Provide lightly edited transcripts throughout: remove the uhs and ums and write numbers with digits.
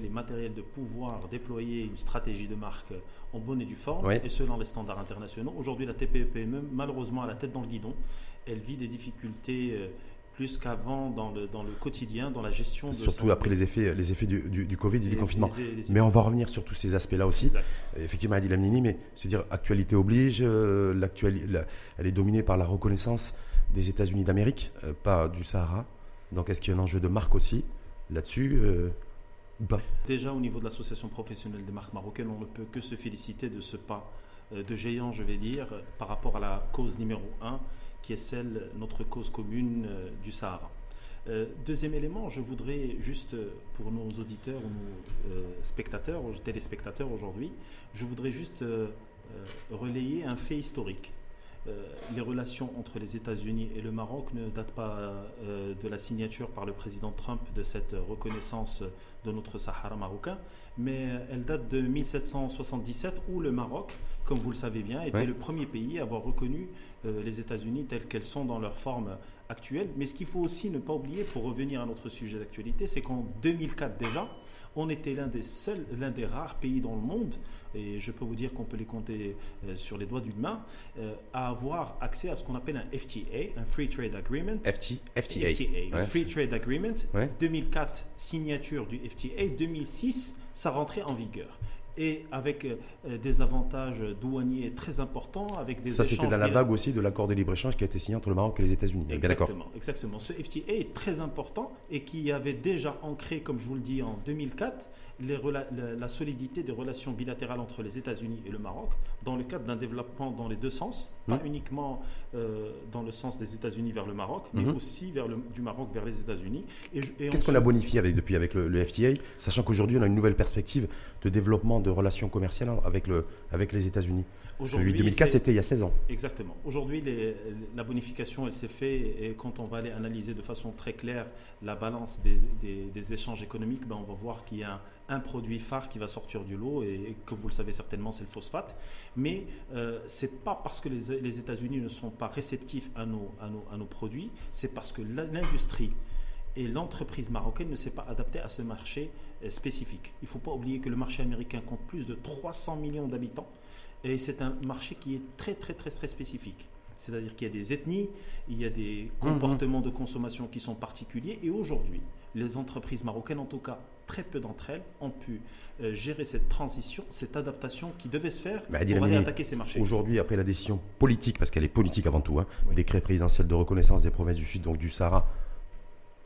les matériels de pouvoir déployer une stratégie de marque en bonne et due forme, oui, et selon les standards internationaux. Aujourd'hui, la TPE-PME, malheureusement, a la tête dans le guidon. Elle vit des difficultés plus qu'avant dans le quotidien, dans la gestion. Surtout après les effets du Covid et du confinement. Mais on va revenir sur tous ces aspects-là aussi. Exact. Effectivement, Adil Lamnini, mais se dire actualité oblige, elle est dominée par la reconnaissance des États-Unis d'Amérique, pas du Sahara. Donc est-ce qu'il y a un enjeu de marque aussi là-dessus ou pas ? Déjà au niveau de l'association professionnelle des marques marocaines, on ne peut que se féliciter de ce pas de géant, je vais dire, par rapport à la cause numéro 1, qui est celle, notre cause commune du Sahara. Deuxième élément, je voudrais juste, pour nos auditeurs, nos spectateurs, téléspectateurs aujourd'hui, je voudrais juste relayer un fait historique. Les relations entre les États-Unis et le Maroc ne datent pas de la signature par le président Trump de cette reconnaissance de notre Sahara marocain, mais elles datent de 1777 où le Maroc, comme vous le savez bien, était, ouais, le premier pays à avoir reconnu les États-Unis telles qu'elles sont dans leur forme actuelle. Mais ce qu'il faut aussi ne pas oublier, pour revenir à notre sujet d'actualité, c'est qu'en 2004 déjà, on était l'un des rares pays dans le monde, et je peux vous dire qu'on peut les compter sur les doigts d'une main, à avoir accès à ce qu'on appelle un FTA, un Free Trade Agreement. FTA, ouais. Free Trade Agreement, ouais. 2004, signature du FTA, 2006, sa rentrée en vigueur. Et avec des avantages douaniers très importants, avec des échanges... Ça, c'était dans la vague aussi de l'accord de libre-échange qui a été signé entre le Maroc et les États-Unis. Exactement, exactement. Ce FTA est très important et qui avait déjà ancré, comme je vous le dis, en 2004, la solidité des relations bilatérales entre les États-Unis et le Maroc dans le cadre d'un développement dans les deux sens, pas uniquement dans le sens des États-Unis vers le Maroc, mais aussi du Maroc vers les États-Unis. Qu'est-ce qu'on a bonifié depuis le FTA, sachant qu'aujourd'hui on a une nouvelle perspective de développement de relations commerciales avec les États-Unis? Aujourd'hui, 2004, c'était il y a 16 ans. Exactement. Aujourd'hui, la bonification, elle s'est faite, et quand on va aller analyser de façon très claire la balance des échanges économiques, ben on va voir qu'il y a un produit phare qui va sortir du lot, et comme vous le savez certainement, c'est le phosphate. Mais ce n'est pas parce que les États-Unis ne sont pas réceptifs à nos produits, c'est parce que l'industrie et l'entreprise marocaine ne s'est pas adaptée à ce marché spécifique. Il ne faut pas oublier que le marché américain compte plus de 300 millions d'habitants, et c'est un marché qui est très très très très spécifique. C'est-à-dire qu'il y a des ethnies, il y a des comportements de consommation qui sont particuliers, et aujourd'hui, les entreprises marocaines, en tout cas très peu d'entre elles, ont pu gérer cette transition, cette adaptation qui devait se faire pour aller attaquer ces marchés. Aujourd'hui, après la décision politique, parce qu'elle est politique avant tout, décret présidentiel de reconnaissance des provinces du Sud, donc du Sahara,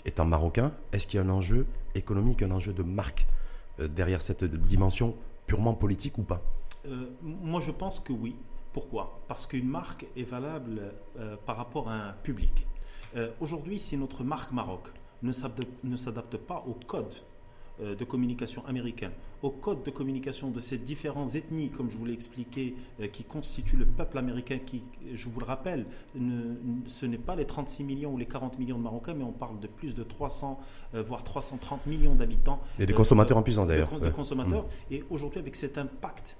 étant marocain, est-ce qu'il y a un enjeu économique, un enjeu de marque derrière cette dimension purement politique ou pas ? Moi, je pense que oui. Pourquoi ? Parce qu'une marque est valable par rapport à un public. Aujourd'hui, si notre marque Maroc ne s'adapte pas au code de communication américain, au code de communication de ces différentes ethnies, comme je vous l'ai expliqué, qui constituent le peuple américain, qui, je vous le rappelle, ce n'est pas les 36 millions ou les 40 millions de Marocains, mais on parle de plus de 300, voire 330 millions d'habitants. Et des consommateurs en puissance d'ailleurs. Des consommateurs. Et aujourd'hui, avec cet impact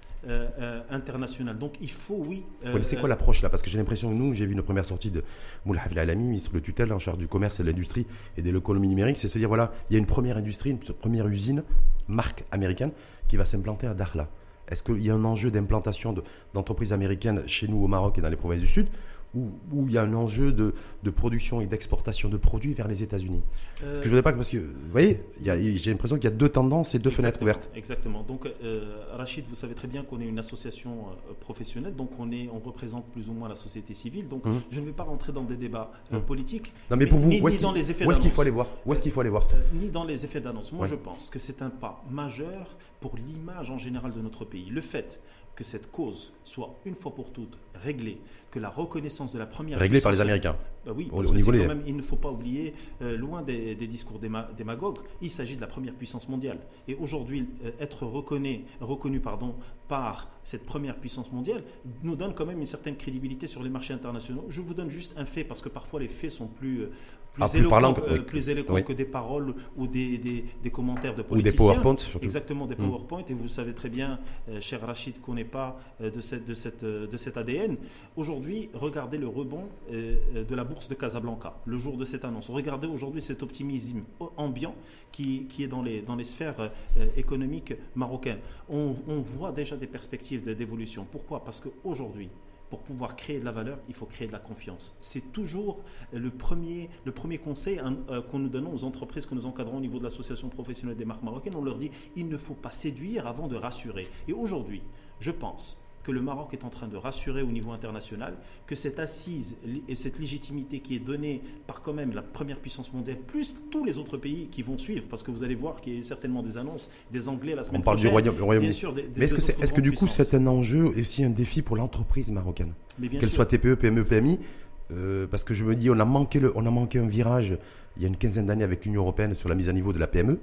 international. Donc il faut, oui, c'est quoi l'approche là ? Parce que j'ai l'impression que nous, j'ai vu une première sortie de Moulay Hafid Elalamy, ministre de tutelle en charge du commerce et de l'industrie et de l'économie numérique, c'est se dire voilà, il y a une première industrie, une première usine, marque américaine, qui va s'implanter à Dakhla. Est-ce qu'il y a un enjeu d'implantation d'entreprises américaines chez nous au Maroc et dans les provinces du Sud, où il y a un enjeu de production et d'exportation de produits vers les États-Unis? Parce que je voudrais pas que, parce que vous voyez, j'ai l'impression qu'il y a deux tendances et deux fenêtres ouvertes. Exactement. Donc Rachid, vous savez très bien qu'on est une association professionnelle, donc on représente plus ou moins la société civile. Donc je ne vais pas rentrer dans des débats politiques. Non, mais pour vous, où est-ce qu'il faut aller voir? Où est-ce qu'il faut aller voir? Ni dans les effets d'annonce. Moi, je pense que c'est un pas majeur pour l'image en général de notre pays. Le fait que cette cause soit une fois pour toutes réglée, que la reconnaissance de la première... Réglée par les Américains. Bah oui, parce que quand même, il ne faut pas oublier, loin des discours démagogues, il s'agit de la première puissance mondiale. Et aujourd'hui, être reconnu, par cette première puissance mondiale nous donne quand même une certaine crédibilité sur les marchés internationaux. Je vous donne juste un fait, parce que parfois les faits sont plus plus éloquent oui. que des paroles ou des commentaires de politiciens. Ou des PowerPoint surtout. Exactement, des PowerPoint. Et vous savez très bien, cher Rachid, qu'on n'est pas de cet ADN. Aujourd'hui, regardez le rebond de la bourse de Casablanca, le jour de cette annonce. Regardez aujourd'hui cet optimisme ambiant qui est dans les sphères économiques marocaines. On voit déjà des perspectives d'évolution. Pourquoi? Parce qu'aujourd'hui, pour pouvoir créer de la valeur, il faut créer de la confiance. C'est toujours le premier conseil qu'on nous donnons aux entreprises que nous encadrons au niveau de l'association professionnelle des marques marocaines. On leur dit il ne faut pas séduire avant de rassurer. Et aujourd'hui, je pense que le Maroc est en train de rassurer au niveau international, que cette assise et cette légitimité qui est donnée par quand même la première puissance mondiale, plus tous les autres pays qui vont suivre, parce que vous allez voir qu'il y a certainement des annonces des Anglais la semaine prochaine. On parle du Royaume-Uni. Mais est-ce que du coup c'est un enjeu et aussi un défi pour l'entreprise marocaine, qu'elle soit TPE, PME, PMI, parce que je me dis on a manqué un virage il y a une quinzaine d'années avec l'Union européenne sur la mise à niveau de la PME.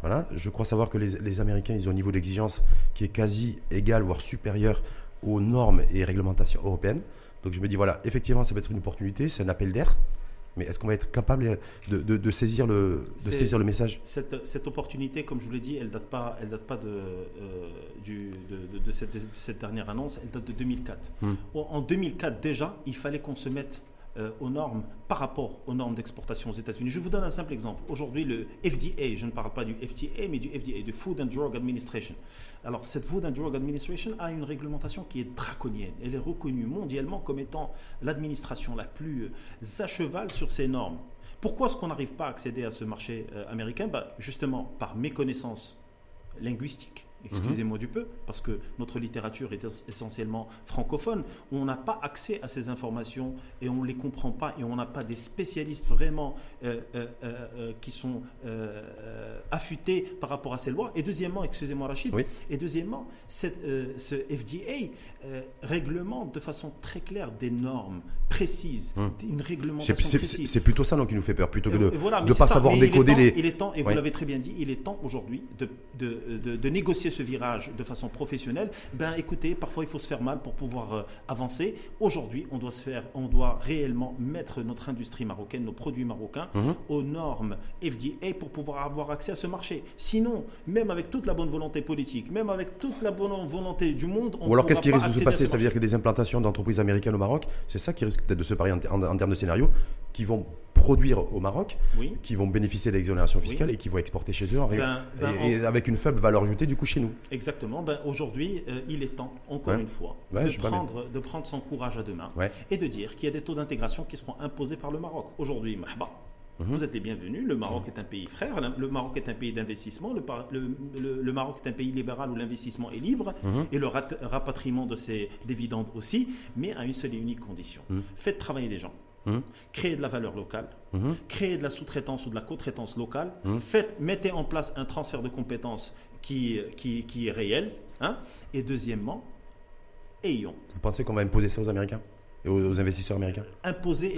Voilà. Je crois savoir que les Américains ils ont un niveau d'exigence qui est quasi égal voire supérieur aux normes et réglementations européennes. Donc je me dis, voilà, effectivement, ça va être une opportunité, c'est un appel d'air, mais est-ce qu'on va être capable de saisir le message? Cette opportunité, comme je vous l'ai dit, elle ne date pas de cette dernière annonce, elle date de 2004. En 2004, déjà, il fallait qu'on se mette aux normes par rapport aux normes d'exportation aux États-Unis. Je vous donne un simple exemple. Aujourd'hui, le FDA, je ne parle pas du FTA, mais du FDA, de Food and Drug Administration. Alors, cette Food and Drug Administration a une réglementation qui est draconienne. Elle est reconnue mondialement comme étant l'administration la plus à cheval sur ces normes. Pourquoi est-ce qu'on n'arrive pas à accéder à ce marché américain? Justement, par méconnaissance linguistique. Excusez-moi du peu, parce que notre littérature est essentiellement francophone. On n'a pas accès à ces informations et on ne les comprend pas et on n'a pas des spécialistes vraiment qui sont affûtés par rapport à ces lois. Et deuxièmement, excusez-moi Rachid, oui. Et deuxièmement, ce FDA réglemente de façon très claire des normes précises, une réglementation précise. C'est plutôt ça donc, qui nous fait peur, plutôt que de ne pas savoir décoder Il est temps, et vous l'avez très bien dit, il est temps aujourd'hui de négocier ce virage de façon professionnelle. Ben écoutez, parfois il faut se faire mal pour pouvoir avancer. Aujourd'hui, on doit réellement mettre notre industrie marocaine, nos produits marocains aux normes FDA pour pouvoir avoir accès à ce marché. Sinon, même avec toute la bonne volonté politique, même avec toute la bonne volonté du monde, on... Ou alors qu'est-ce qui risque de se passer? Ça veut dire que des implantations d'entreprises américaines au Maroc, c'est ça qui risque peut-être de se parier en termes de scénario, qui vont produire au Maroc, qui vont bénéficier d'exonération fiscale et qui vont exporter chez eux et avec une faible valeur ajoutée du coup chez nous. Exactement. Aujourd'hui, il est temps, encore une fois, de prendre son courage à deux mains et de dire qu'il y a des taux d'intégration qui seront imposés par le Maroc. Aujourd'hui, vous êtes les bienvenus. Le Maroc est un pays frère. Le Maroc est un pays d'investissement. Le Maroc est un pays libéral où l'investissement est libre et le rapatriement de ses dividendes aussi, mais à une seule et unique condition. Faites travailler les gens. Créer de la valeur locale, créer de la sous-traitance ou de la co-traitance locale, mettez en place un transfert de compétences qui est réel, et deuxièmement, ayons... Vous pensez qu'on va imposer ça aux Américains et aux investisseurs américains? Imposer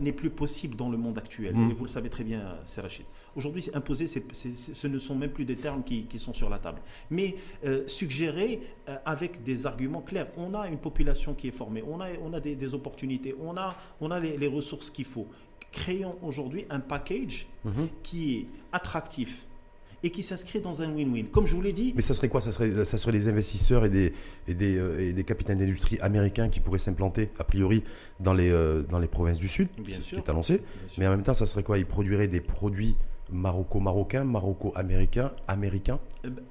n'est plus possible dans le monde actuel, et vous le savez très bien, Rachid. Aujourd'hui, imposer, ce ne sont même plus des termes qui sont sur la table, mais suggérer avec des arguments clairs. On a une population qui est formée, on a des opportunités, on a les ressources qu'il faut. Créons aujourd'hui un package qui est attractif et qui s'inscrit dans un win-win, comme je vous l'ai dit. Mais ça serait quoi? Ça serait les investisseurs et des capitaines d'industrie américains qui pourraient s'implanter, a priori, dans les provinces du Sud, c'est ce qui est annoncé. Mais en même temps, ça serait quoi? Ils produiraient des produits maroco-marocains, maroco-américains, américains.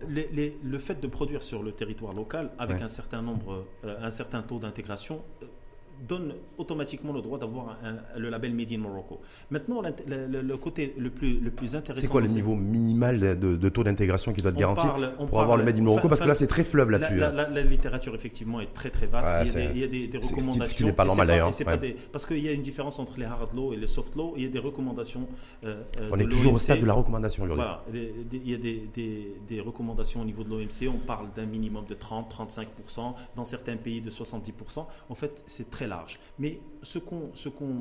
Le fait de produire sur le territoire local, avec un certain taux d'intégration, donne automatiquement le droit d'avoir le label Made in Morocco. Maintenant, le côté le plus intéressant... C'est quoi le niveau minimal de taux d'intégration qui doit être garanti pour avoir le Made in Morocco? Parce que là, c'est très fleuve là-dessus. La littérature, effectivement, est très, très vaste. Il y a des recommandations. Ce qui n'est pas normal, d'ailleurs. Parce qu'il y a une différence entre les hard law et les soft law. Il y a des recommandations. On est toujours au stade de la recommandation aujourd'hui. Voilà. Il y a des recommandations au niveau de l'OMC. On parle d'un minimum de 30-35%. Dans certains pays, de 70%. En fait, c'est très large. Mais ce qu'on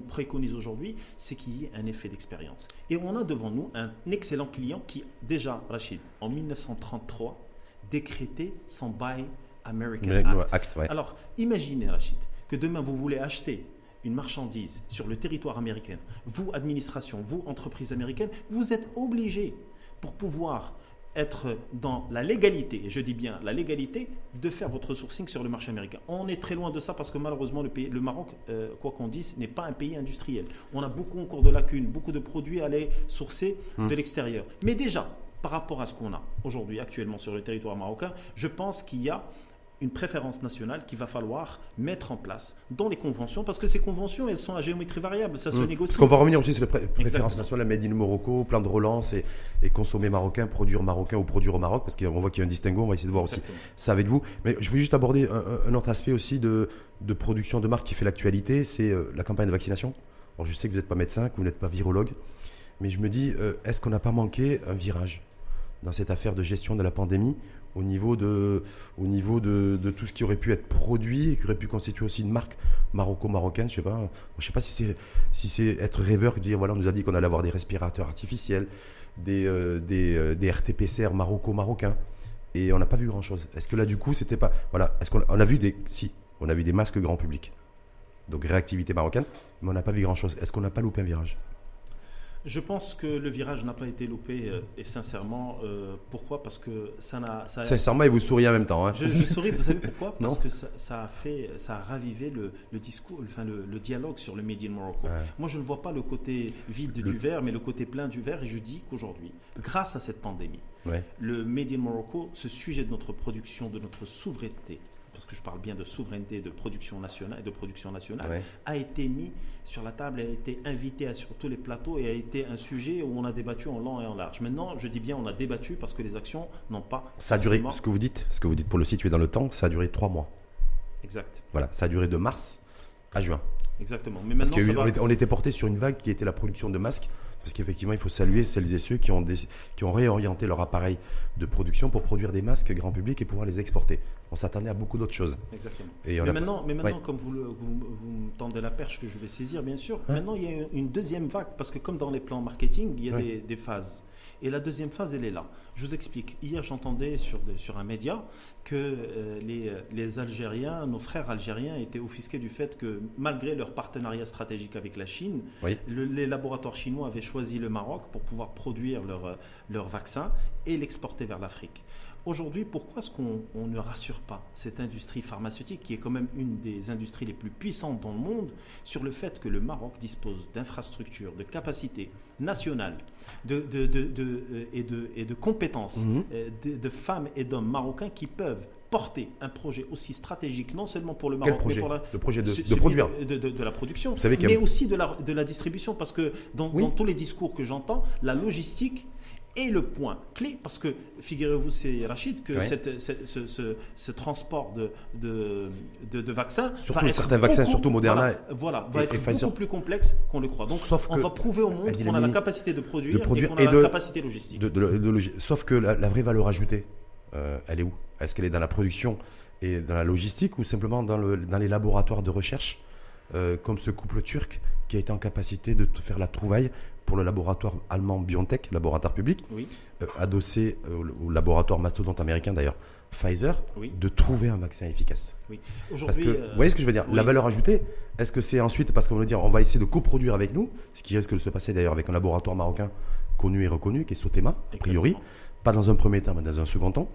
préconise aujourd'hui, c'est qu'il y ait un effet d'expérience. Et on a devant nous un excellent client qui, déjà, Rachid, en 1933, décrétait son Buy American Act. Alors, imaginez, Rachid, que demain, vous voulez acheter une marchandise sur le territoire américain, vous, administration, vous, entreprise américaine, vous êtes obligés, pour pouvoir être dans la légalité, et je dis bien la légalité, de faire votre sourcing sur le marché américain. On est très loin de ça parce que malheureusement, le Maroc, quoi qu'on dise, n'est pas un pays industriel. On a beaucoup encore de lacunes, beaucoup de produits à aller sourcer de l'extérieur. Mais déjà, par rapport à ce qu'on a aujourd'hui, actuellement sur le territoire marocain, je pense qu'il y a une préférence nationale qu'il va falloir mettre en place dans les conventions, parce que ces conventions, elles sont à géométrie variable, ça se négocie. Ce qu'on va revenir aussi, c'est les préférences nationales, Made in Morocco, plan de relance et consommer marocain, produire marocain ou produire au Maroc, parce qu'on voit qu'il y a un distinguo, on va essayer de voir aussi ça avec vous. Mais je voulais juste aborder un autre aspect aussi de production de marque qui fait l'actualité, c'est la campagne de vaccination. Alors je sais que vous n'êtes pas médecin, que vous n'êtes pas virologue, mais je me dis, est-ce qu'on n'a pas manqué un virage dans cette affaire de gestion de la pandémie au niveau de tout ce qui aurait pu être produit et qui aurait pu constituer aussi une marque maroco-marocaine? Je sais pas si c'est être rêveur de dire voilà, on nous a dit qu'on allait avoir des respirateurs artificiels, des RT-PCR maroco-marocains, et on n'a pas vu grand chose. Est-ce que là du coup c'était pas voilà, est-ce qu'on a vu des masques grand public, donc réactivité marocaine, mais on n'a pas vu grand chose. Est-ce qu'on n'a pas loupé un virage? Je pense que le virage n'a pas été loupé, et sincèrement, pourquoi? Parce que ça n'a... Sincèrement, il vous sourit en même temps. Hein. Je souris, vous savez pourquoi? Parce que ça a ravivé le discours, enfin le dialogue sur le Made in Morocco. Ouais. Moi, je ne vois pas le côté vide du verre, mais le côté plein du verre. Et je dis qu'aujourd'hui, grâce à cette pandémie, le Made in Morocco, ce sujet de notre production, de notre souveraineté, parce que je parle bien de souveraineté, de production nationale, a été mis sur la table, a été invité sur tous les plateaux et a été un sujet où on a débattu en long et en large. Maintenant, je dis bien on a débattu parce que les actions n'ont pas... Ça a duré, ce que vous dites pour le situer dans le temps, ça a duré 3 mois. Exact. Voilà, ça a duré de mars à juin. Exactement. Mais maintenant, on était porté sur une vague qui était la production de masques, parce qu'effectivement, il faut saluer celles et ceux qui ont réorienté leur appareil de production pour produire des masques grand public et pouvoir les exporter. On s'attendait à beaucoup d'autres choses. Exactement. Et mais maintenant, comme vous me tendez la perche que je vais saisir, bien sûr, maintenant, il y a une deuxième vague, parce que comme dans les plans marketing, il y a des phases. Et la deuxième phase, elle est là. Je vous explique. Hier, j'entendais sur un média que les Algériens, nos frères algériens, étaient offusqués du fait que, malgré leur partenariat stratégique avec la Chine, les laboratoires chinois avaient choisi le Maroc pour pouvoir produire leur vaccin et l'exporter vers l'Afrique. Aujourd'hui, pourquoi est-ce qu'on ne rassure pas cette industrie pharmaceutique, qui est quand même une des industries les plus puissantes dans le monde, sur le fait que le Maroc dispose d'infrastructures, de capacités nationales et de compétences de femmes et d'hommes marocains qui peuvent porter un projet aussi stratégique, non seulement pour le Maroc, mais pour le projet de produire, de la production, mais aussi de la distribution, parce que dans tous les discours que j'entends, la logistique est le point clé, parce que figurez-vous, c'est Rachid, que ce transport de vaccins, surtout Moderna, va être beaucoup plus complexe qu'on le croit. Donc, on va prouver au monde qu'on a la capacité de produire et qu'on a la capacité logistique. Sauf que la vraie valeur ajoutée, elle est où? Est-ce qu'elle est dans la production et dans la logistique, ou simplement dans les laboratoires de recherche, comme ce couple turc qui a été en capacité de faire la trouvaille pour le laboratoire allemand BioNTech, laboratoire public, adossé au laboratoire mastodonte américain d'ailleurs, Pfizer, de trouver un vaccin efficace. Parce que, vous voyez ce que je veux dire, la valeur ajoutée, est-ce que c'est ensuite parce qu'on veut dire on va essayer de coproduire avec nous, ce qui risque de se passer d'ailleurs avec un laboratoire marocain connu et reconnu, qui est Sothema, a priori, pas dans un premier temps, mais dans un second temps.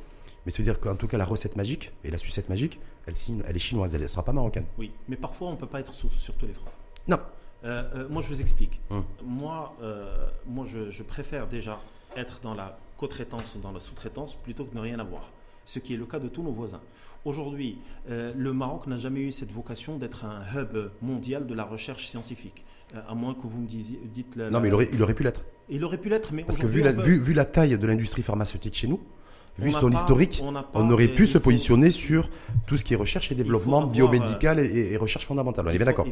Mais se dire qu'en tout cas, la recette magique et la sucette magique, elle est chinoise, elle ne sera pas marocaine. Oui, mais parfois, on ne peut pas être sur tous les fronts. Non. Moi, je vous explique. Moi, je préfère déjà être dans la co-traitance ou dans la sous-traitance plutôt que de ne rien avoir, ce qui est le cas de tous nos voisins. Aujourd'hui, le Maroc n'a jamais eu cette vocation d'être un hub mondial de la recherche scientifique, à moins que vous me dites... Non, mais il aurait pu l'être. Il aurait pu l'être, mais... Parce que vu la taille de l'industrie pharmaceutique chez nous, vu son historique, on aurait pu se positionner sur tout ce qui est recherche et développement biomédical et recherche fondamentale. On est bien d'accord.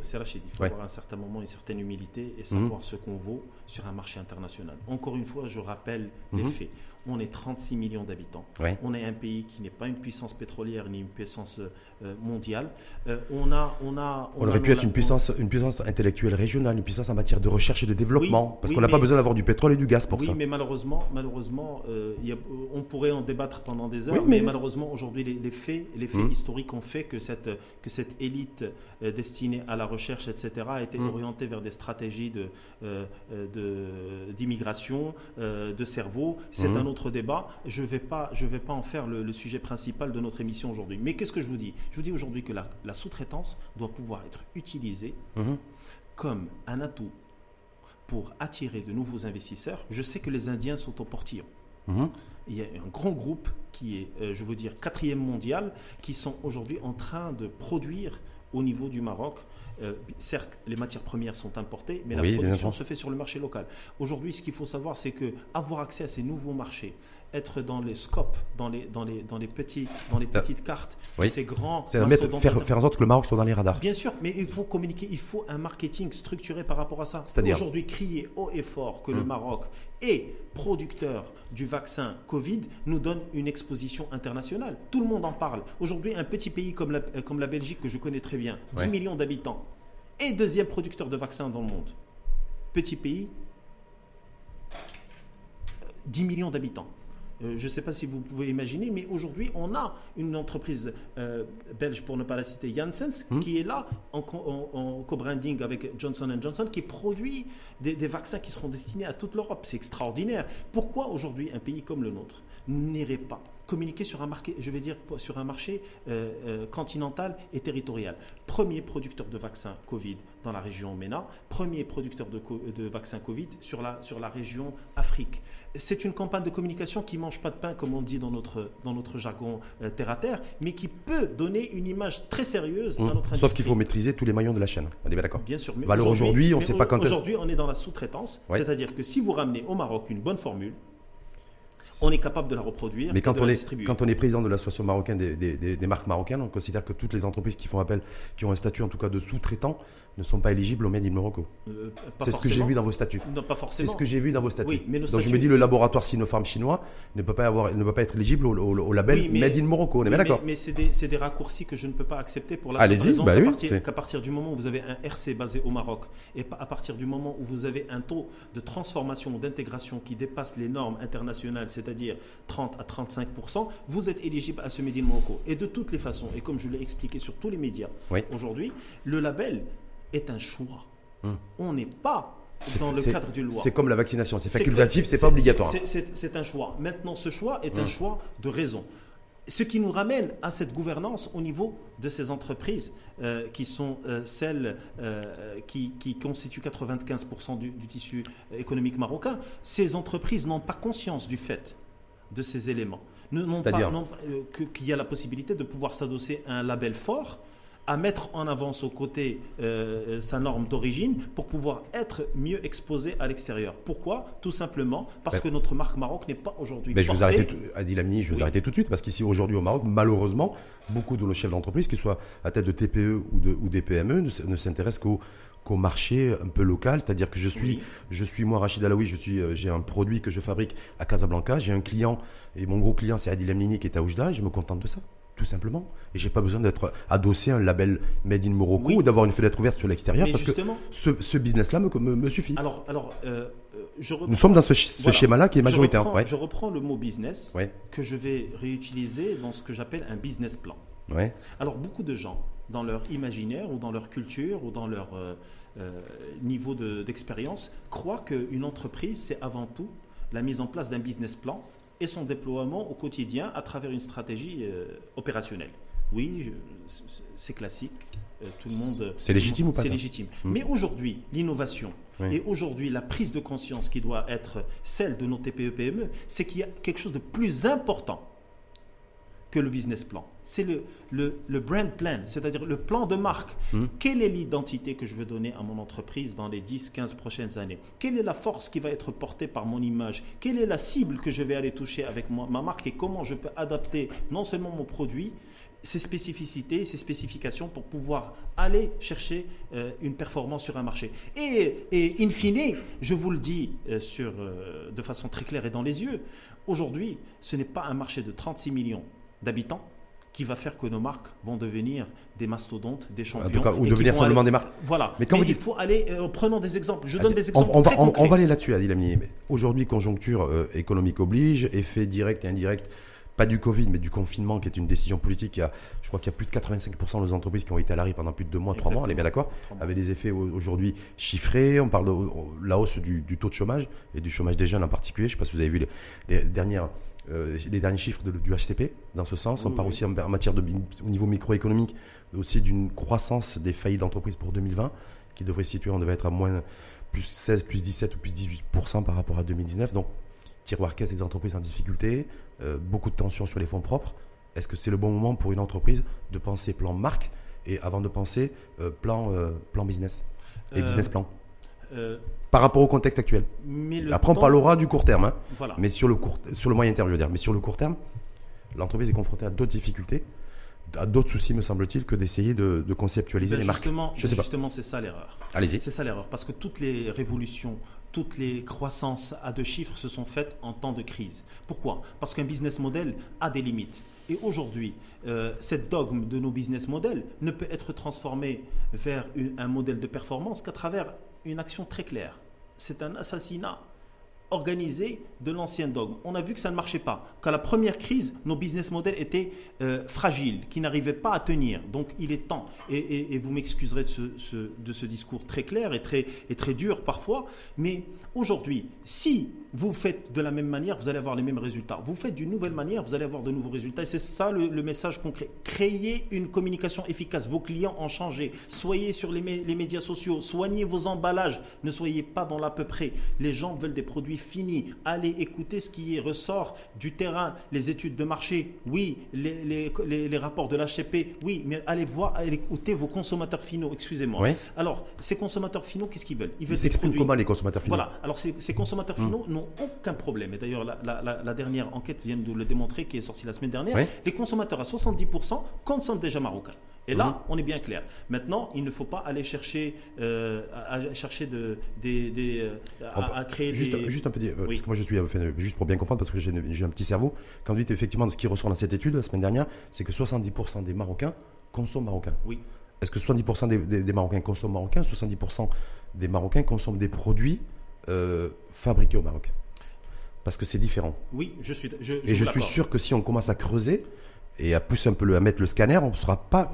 C'est Rachid, il faut avoir à un certain moment une certaine humilité et savoir ce qu'on vaut sur un marché international. Encore une fois, je rappelle les faits. On est 36 millions d'habitants. On est un pays qui n'est pas une puissance pétrolière ni une puissance mondiale. On aurait pu être une puissance intellectuelle régionale, une puissance en matière de recherche et de développement, parce qu'on n'a pas besoin d'avoir du pétrole et du gaz pour ça. Oui, mais malheureusement, on pourrait en débattre pendant des heures, oui, mais malheureusement aujourd'hui les faits historiques ont fait que cette élite destinée à la recherche, etc., a été orientée vers des stratégies d'immigration, de cerveau. C'est un autre débat. Je ne vais pas en faire le sujet principal de notre émission aujourd'hui. Mais qu'est-ce que je vous dis? Je vous dis aujourd'hui que la sous-traitance doit pouvoir être utilisée comme un atout pour attirer de nouveaux investisseurs. Je sais que les Indiens sont au portillon. Il y a un grand groupe qui est, je veux dire, 4e mondial, qui sont aujourd'hui en train de produire au niveau du Maroc. Certes, les matières premières sont importées, mais la production se fait sur le marché local. Aujourd'hui, ce qu'il faut savoir, c'est qu'avoir accès à ces nouveaux marchés, être dans les scopes, dans les petites cartes, ces grands... Faire en sorte que le Maroc soit dans les radars. Bien sûr, mais il faut communiquer, il faut un marketing structuré par rapport à ça. C'est-à-dire aujourd'hui, crier haut et fort que le Maroc est producteur du vaccin Covid nous donne une exposition internationale. Tout le monde en parle. Aujourd'hui, un petit pays comme la Belgique, que je connais très bien, 10 millions d'habitants, et 2e producteur de vaccins dans le monde. Petit pays, 10 millions d'habitants. Je ne sais pas si vous pouvez imaginer, mais aujourd'hui, on a une entreprise belge, pour ne pas la citer, Janssen, qui est là en co-branding avec Johnson & Johnson, qui produit des vaccins qui seront destinés à toute l'Europe. C'est extraordinaire. Pourquoi aujourd'hui un pays comme le nôtre n'irait pas communiquer sur un marché continental et territorial? Premier producteur de vaccins Covid dans la région MENA, premier producteur de vaccins Covid sur la région Afrique. C'est une campagne de communication qui ne mange pas de pain, comme on dit dans notre jargon terre-à-terre, mais qui peut donner une image très sérieuse à notre industrie. Sauf qu'il faut maîtriser tous les maillons de la chaîne. On est bien d'accord. Bien sûr. Mais aujourd'hui, on ne sait pas quand... Aujourd'hui, on est dans la sous-traitance. Ouais. C'est-à-dire que si vous ramenez au Maroc une bonne formule, on est capable de la reproduire, mais quand on est président de l'association marocaine des marques marocaines, on considère que toutes les entreprises qui font appel, qui ont un statut en tout cas de sous-traitant, ne sont pas éligibles au Made in Morocco. C'est ce que j'ai vu dans vos statuts. Non, pas forcément. C'est ce que j'ai vu dans vos statuts. Oui, mais donc je me dis, le laboratoire Sinopharm chinois ne peut pas être éligible au label Made in Morocco. On est bien d'accord. Mais c'est des raccourcis que je ne peux pas accepter pour la raison qu'à partir du moment où vous avez un RC basé au Maroc et à partir du moment où vous avez un taux de transformation ou d'intégration qui dépasse les normes internationales, c'est-à-dire 30 à 35%, vous êtes éligible à ce Made in Morocco. Et de toutes les façons, et comme je l'ai expliqué sur tous les médias aujourd'hui, le label est un choix. On n'est pas dans le cadre d'une loi. C'est comme la vaccination, c'est facultatif, c'est pas obligatoire. C'est un choix. Maintenant, ce choix est un choix de raison. Ce qui nous ramène à cette gouvernance au niveau de ces entreprises qui sont celles qui constituent 95% du tissu économique marocain. Ces entreprises n'ont pas conscience du fait de ces éléments. Qu'il y a la possibilité de pouvoir s'adosser à un label fort, à mettre en avance aux côtés sa norme d'origine pour pouvoir être mieux exposé à l'extérieur. Pourquoi? Tout simplement parce que notre marque Maroc n'est pas aujourd'hui portée. Adil Lamnini, je vais vous arrêter tout de suite parce qu'ici aujourd'hui au Maroc, malheureusement, beaucoup de nos chefs d'entreprise, qu'ils soient à tête de TPE ou des PME, ne s'intéressent qu'au marché un peu local, c'est-à-dire que je suis moi Rachid Alaoui, j'ai un produit que je fabrique à Casablanca, j'ai un client et mon gros client c'est Adil Lamnini qui est à Oujda et je me contente de ça. Tout simplement. Et j'ai pas besoin d'être adossé à un label Made in Morocco ou d'avoir une fenêtre ouverte sur l'extérieur parce que ce business-là me suffit. Nous sommes dans ce schéma-là qui est majoritaire. Je reprends le mot business que je vais réutiliser dans ce que j'appelle un business plan. Ouais. Alors beaucoup de gens, dans leur imaginaire ou dans leur culture ou dans leur niveau d'expérience, croient qu'une entreprise, c'est avant tout la mise en place d'un business plan et son déploiement au quotidien à travers une stratégie opérationnelle. Oui, c'est classique. Tout le monde... C'est légitime ou pas? C'est légitime. Mais aujourd'hui, l'innovation et aujourd'hui la prise de conscience qui doit être celle de nos TPE-PME, c'est qu'il y a quelque chose de plus important que le business plan. C'est le brand plan, c'est-à-dire le plan de marque. Quelle est l'identité que je veux donner à mon entreprise dans les 10-15 prochaines années? Quelle est la force qui va être portée par mon image? Quelle est la cible que je vais aller toucher avec ma marque et comment je peux adapter non seulement mon produit, ses spécificités, ses spécifications pour pouvoir aller chercher une performance sur un marché. Et in fine, je vous le dis de façon très claire et dans les yeux, aujourd'hui, ce n'est pas un marché de 36 millions d'habitants qui va faire que nos marques vont devenir des mastodontes, des champions. En tout cas, ou devenir simplement aller... des marques. Voilà. Mais, quand vous dites... il faut aller, prenons des exemples. Je donne des exemples très concrets. On va aller là-dessus, Adil Lamnini. Aujourd'hui, conjoncture économique oblige, effet direct et indirect, pas du Covid, mais du confinement, qui est une décision politique. Je crois qu'il y a plus de 85% des entreprises qui ont été à l'arrêt pendant plus de 2 mois, 3 mois, on est bien d'accord, avec des effets aujourd'hui chiffrés. On parle de la hausse du taux de chômage et du chômage des jeunes en particulier. Je ne sais pas si vous avez vu les derniers chiffres du HCP dans ce sens. On parle aussi en matière au niveau microéconomique aussi d'une croissance des faillites d'entreprises pour 2020 qui devrait se situer, on devait être à moins plus 16, plus 17 ou plus 18% par rapport à 2019. Donc, tiroir caisse des entreprises en difficulté, beaucoup de tensions sur les fonds propres. Est-ce que c'est le bon moment pour une entreprise de penser plan marque et avant de penser plan business et business plan par rapport au contexte actuel? Après, on parlera du court terme, hein, voilà. Mais sur le moyen terme, je veux dire. Mais sur le court terme, l'entreprise est confrontée à d'autres difficultés, à d'autres soucis, me semble-t-il, que d'essayer de conceptualiser les marques. Justement, c'est ça l'erreur. Allez-y. C'est ça l'erreur, parce que toutes les révolutions, toutes les croissances à 2 chiffres se sont faites en temps de crise. Pourquoi? Parce qu'un business model a des limites. Et aujourd'hui, cette dogme de nos business models ne peut être transformée vers un modèle de performance qu'à travers une action très claire. C'est un assassinat organisé de l'ancien dogme. On a vu que ça ne marchait pas, qu'à la première crise, nos business models étaient fragiles, qui n'arrivaient pas à tenir. Donc, il est temps, et vous m'excuserez de ce discours très clair et très dur parfois, mais aujourd'hui, si vous faites de la même manière, vous allez avoir les mêmes résultats. Vous faites d'une nouvelle manière, vous allez avoir de nouveaux résultats. Et c'est ça le message concret. Créez une communication efficace. Vos clients ont changé. Soyez sur les médias sociaux. Soignez vos emballages. Ne soyez pas dans l'à peu près. Les gens veulent des produits finis. Allez écouter ce qui ressort du terrain. Les études de marché, oui. Les rapports de l'HCP, oui. Mais allez écouter vos consommateurs finaux. Excusez-moi. Oui. Alors, ces consommateurs finaux, qu'est-ce qu'ils veulent ? Ils s'expriment comment, les consommateurs finaux ? Voilà. Alors, ces consommateurs finaux n'ont aucun problème. Et d'ailleurs, la dernière enquête vient de le démontrer, qui est sortie la semaine dernière. Oui. Les consommateurs à 70% consomment déjà marocain. Et là, on est bien clair. Maintenant, il ne faut pas aller chercher à créer Juste un petit... Parce que moi, je suis... Juste pour bien comprendre, parce que j'ai un petit cerveau. Quand vous dites effectivement ce qui ressort dans cette étude la semaine dernière, c'est que 70% des Marocains consomment marocain. Oui. Est-ce que 70% des Marocains consomment marocain? 70% des Marocains consomment des produits fabriqués au Maroc? Parce que c'est différent. Oui, je suis sûr que si on commence à creuser et à pousser un peu à mettre le scanner, on sera plus à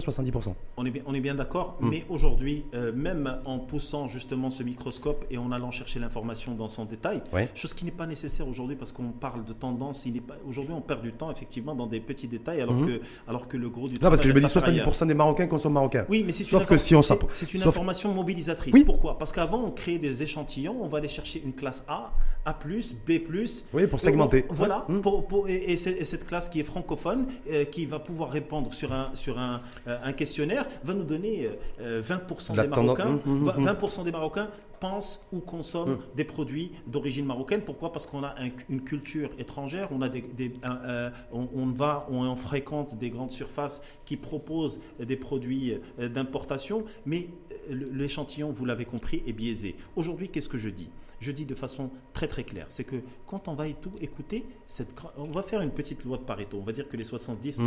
70%. On est bien d'accord, mais aujourd'hui, même en poussant justement ce microscope et en allant chercher l'information dans son détail, chose qui n'est pas nécessaire aujourd'hui parce qu'on parle de tendance, aujourd'hui on perd du temps effectivement dans des petits détails alors que le gros du temps. Non, parce que je me dis 70% des Marocains consomment marocain. Oui, mais c'est une information mobilisatrice. Oui. Pourquoi? Parce qu'avant on créait des échantillons, on va aller chercher une classe A+, B+. Oui, pour segmenter. Voilà, et cette classe qui est francophone, qui va pouvoir répondre sur un questionnaire, va nous donner 20% des Marocains. 20% des Marocains pensent ou consomment des produits d'origine marocaine. Pourquoi ? Parce qu'on a une culture étrangère, on fréquente des grandes surfaces qui proposent des produits d'importation, mais l'échantillon, vous l'avez compris, est biaisé. Aujourd'hui, qu'est-ce que je dis ? Je dis de façon très très claire, c'est que quand on va écouter, on va faire une petite loi de Pareto. On va dire que les 70,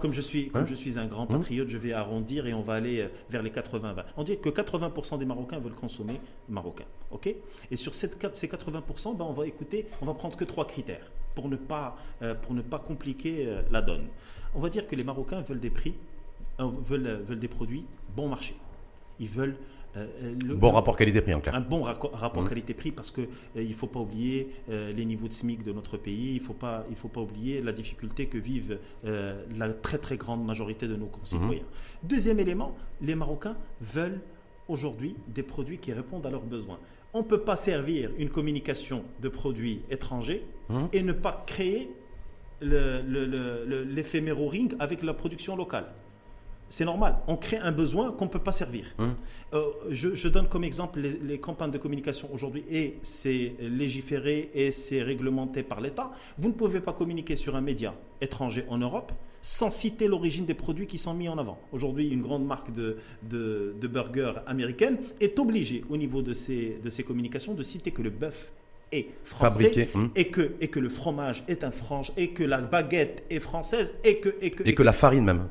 comme je suis un grand patriote, je vais arrondir et on va aller vers les 80-20. On dit que 80% des Marocains veulent consommer marocain. Okay, et sur ces 80%, on va écouter, on va prendre que 3 critères pour ne pas compliquer la donne. On va dire que les Marocains veulent des prix, veulent des produits bon marché. Ils veulent bon rapport qualité-prix, en clair. Un bon rapport qualité-prix, parce qu'il ne faut pas oublier les niveaux de SMIC de notre pays, il ne faut pas oublier la difficulté que vivent la très très grande majorité de nos concitoyens. Deuxième élément, les Marocains veulent aujourd'hui des produits qui répondent à leurs besoins. On ne peut pas servir une communication de produits étrangers et ne pas créer l'éphéméro-ring avec la production locale. C'est normal, on crée un besoin qu'on ne peut pas servir. Je donne comme exemple les campagnes de communication aujourd'hui, et c'est légiféré et c'est réglementé par l'État. Vous ne pouvez pas communiquer sur un média étranger en Europe sans citer l'origine des produits qui sont mis en avant. Aujourd'hui, une grande marque de burgers américaine est obligée au niveau de ses communications de citer que le bœuf est français, fabriqué, et que le fromage est un fromage, et que la baguette est française, et que la farine même.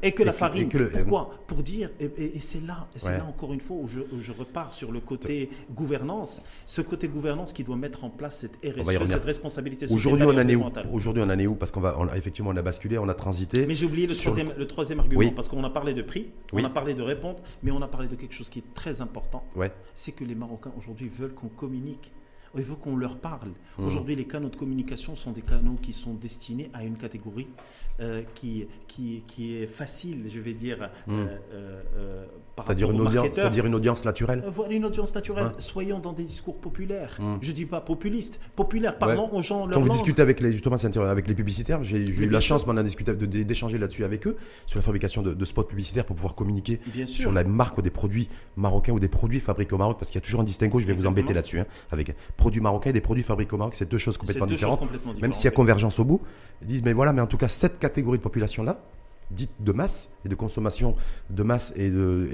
Pourquoi ? Pour dire, et c'est là, encore une fois, où je repars sur le côté gouvernance, ce côté gouvernance qui doit mettre en place cette RSE, cette responsabilité sociétale et environnementale. Aujourd'hui, on en est où ? Parce qu'on va, effectivement, on a basculé, on a transité. Mais j'ai oublié le troisième argument, parce qu'on a parlé de prix, on a parlé de répondre, mais on a parlé de quelque chose qui est très important, c'est que les Marocains, aujourd'hui, veulent qu'on communique. Il faut qu'on leur parle. Aujourd'hui, les canaux de communication sont des canaux qui sont destinés à une catégorie qui est facile, je vais dire, par rapport aux marketeurs. C'est-à-dire une audience naturelle. Une audience naturelle. Soyons dans des discours populaires. Je ne dis pas populiste. Populaire, parlons aux gens leur langue. Quand vous discutez avec les publicitaires, j'ai eu la chance d'échanger là-dessus avec eux, sur la fabrication de spots publicitaires pour pouvoir communiquer sur la marque ou des produits marocains ou des produits fabriqués au Maroc, parce qu'il y a toujours un distinguo, je vais vous embêter là-dessus, avec produits marocains et des produits fabriqués au Maroc, c'est deux choses complètement différentes. Même s'il y a convergence au bout, ils disent mais voilà, mais en tout cas cette catégorie de population-là, dite de masse et de consommation de masse et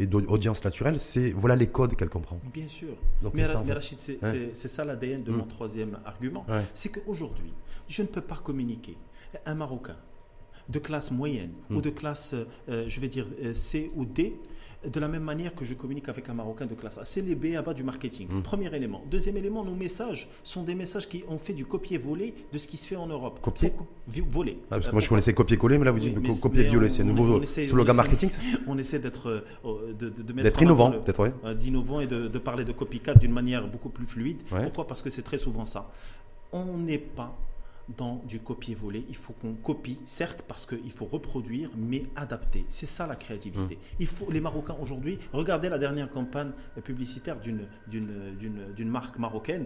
d'audience naturelle, c'est voilà les codes qu'elle comprend. Bien sûr. Donc, mais Rachid, c'est ça l'ADN de mon troisième argument. C'est qu'aujourd'hui, je ne peux pas communiquer un Marocain de classe moyenne ou de classe, je vais dire C ou D, de la même manière que je communique avec un Marocain de classe A. C'est les B.A.B.A. du marketing. Premier élément. Deuxième élément, nos messages sont des messages qui ont fait du copier-voler de ce qui se fait en Europe. Copier voler. Ah, parce que moi je connaissais copier-coller, mais là vous dites copier-violer. C'est un nouveau slogan marketing. On essaie d'être innovant, d'innovant et de parler de copycat d'une manière beaucoup plus fluide. Pourquoi ? Parce que c'est très souvent ça. On n'est pas dans du copier-voler. Il faut qu'on copie, certes, parce qu'il faut reproduire, mais adapter. C'est ça la créativité. Les Marocains aujourd'hui, regardez la dernière campagne publicitaire d'une marque marocaine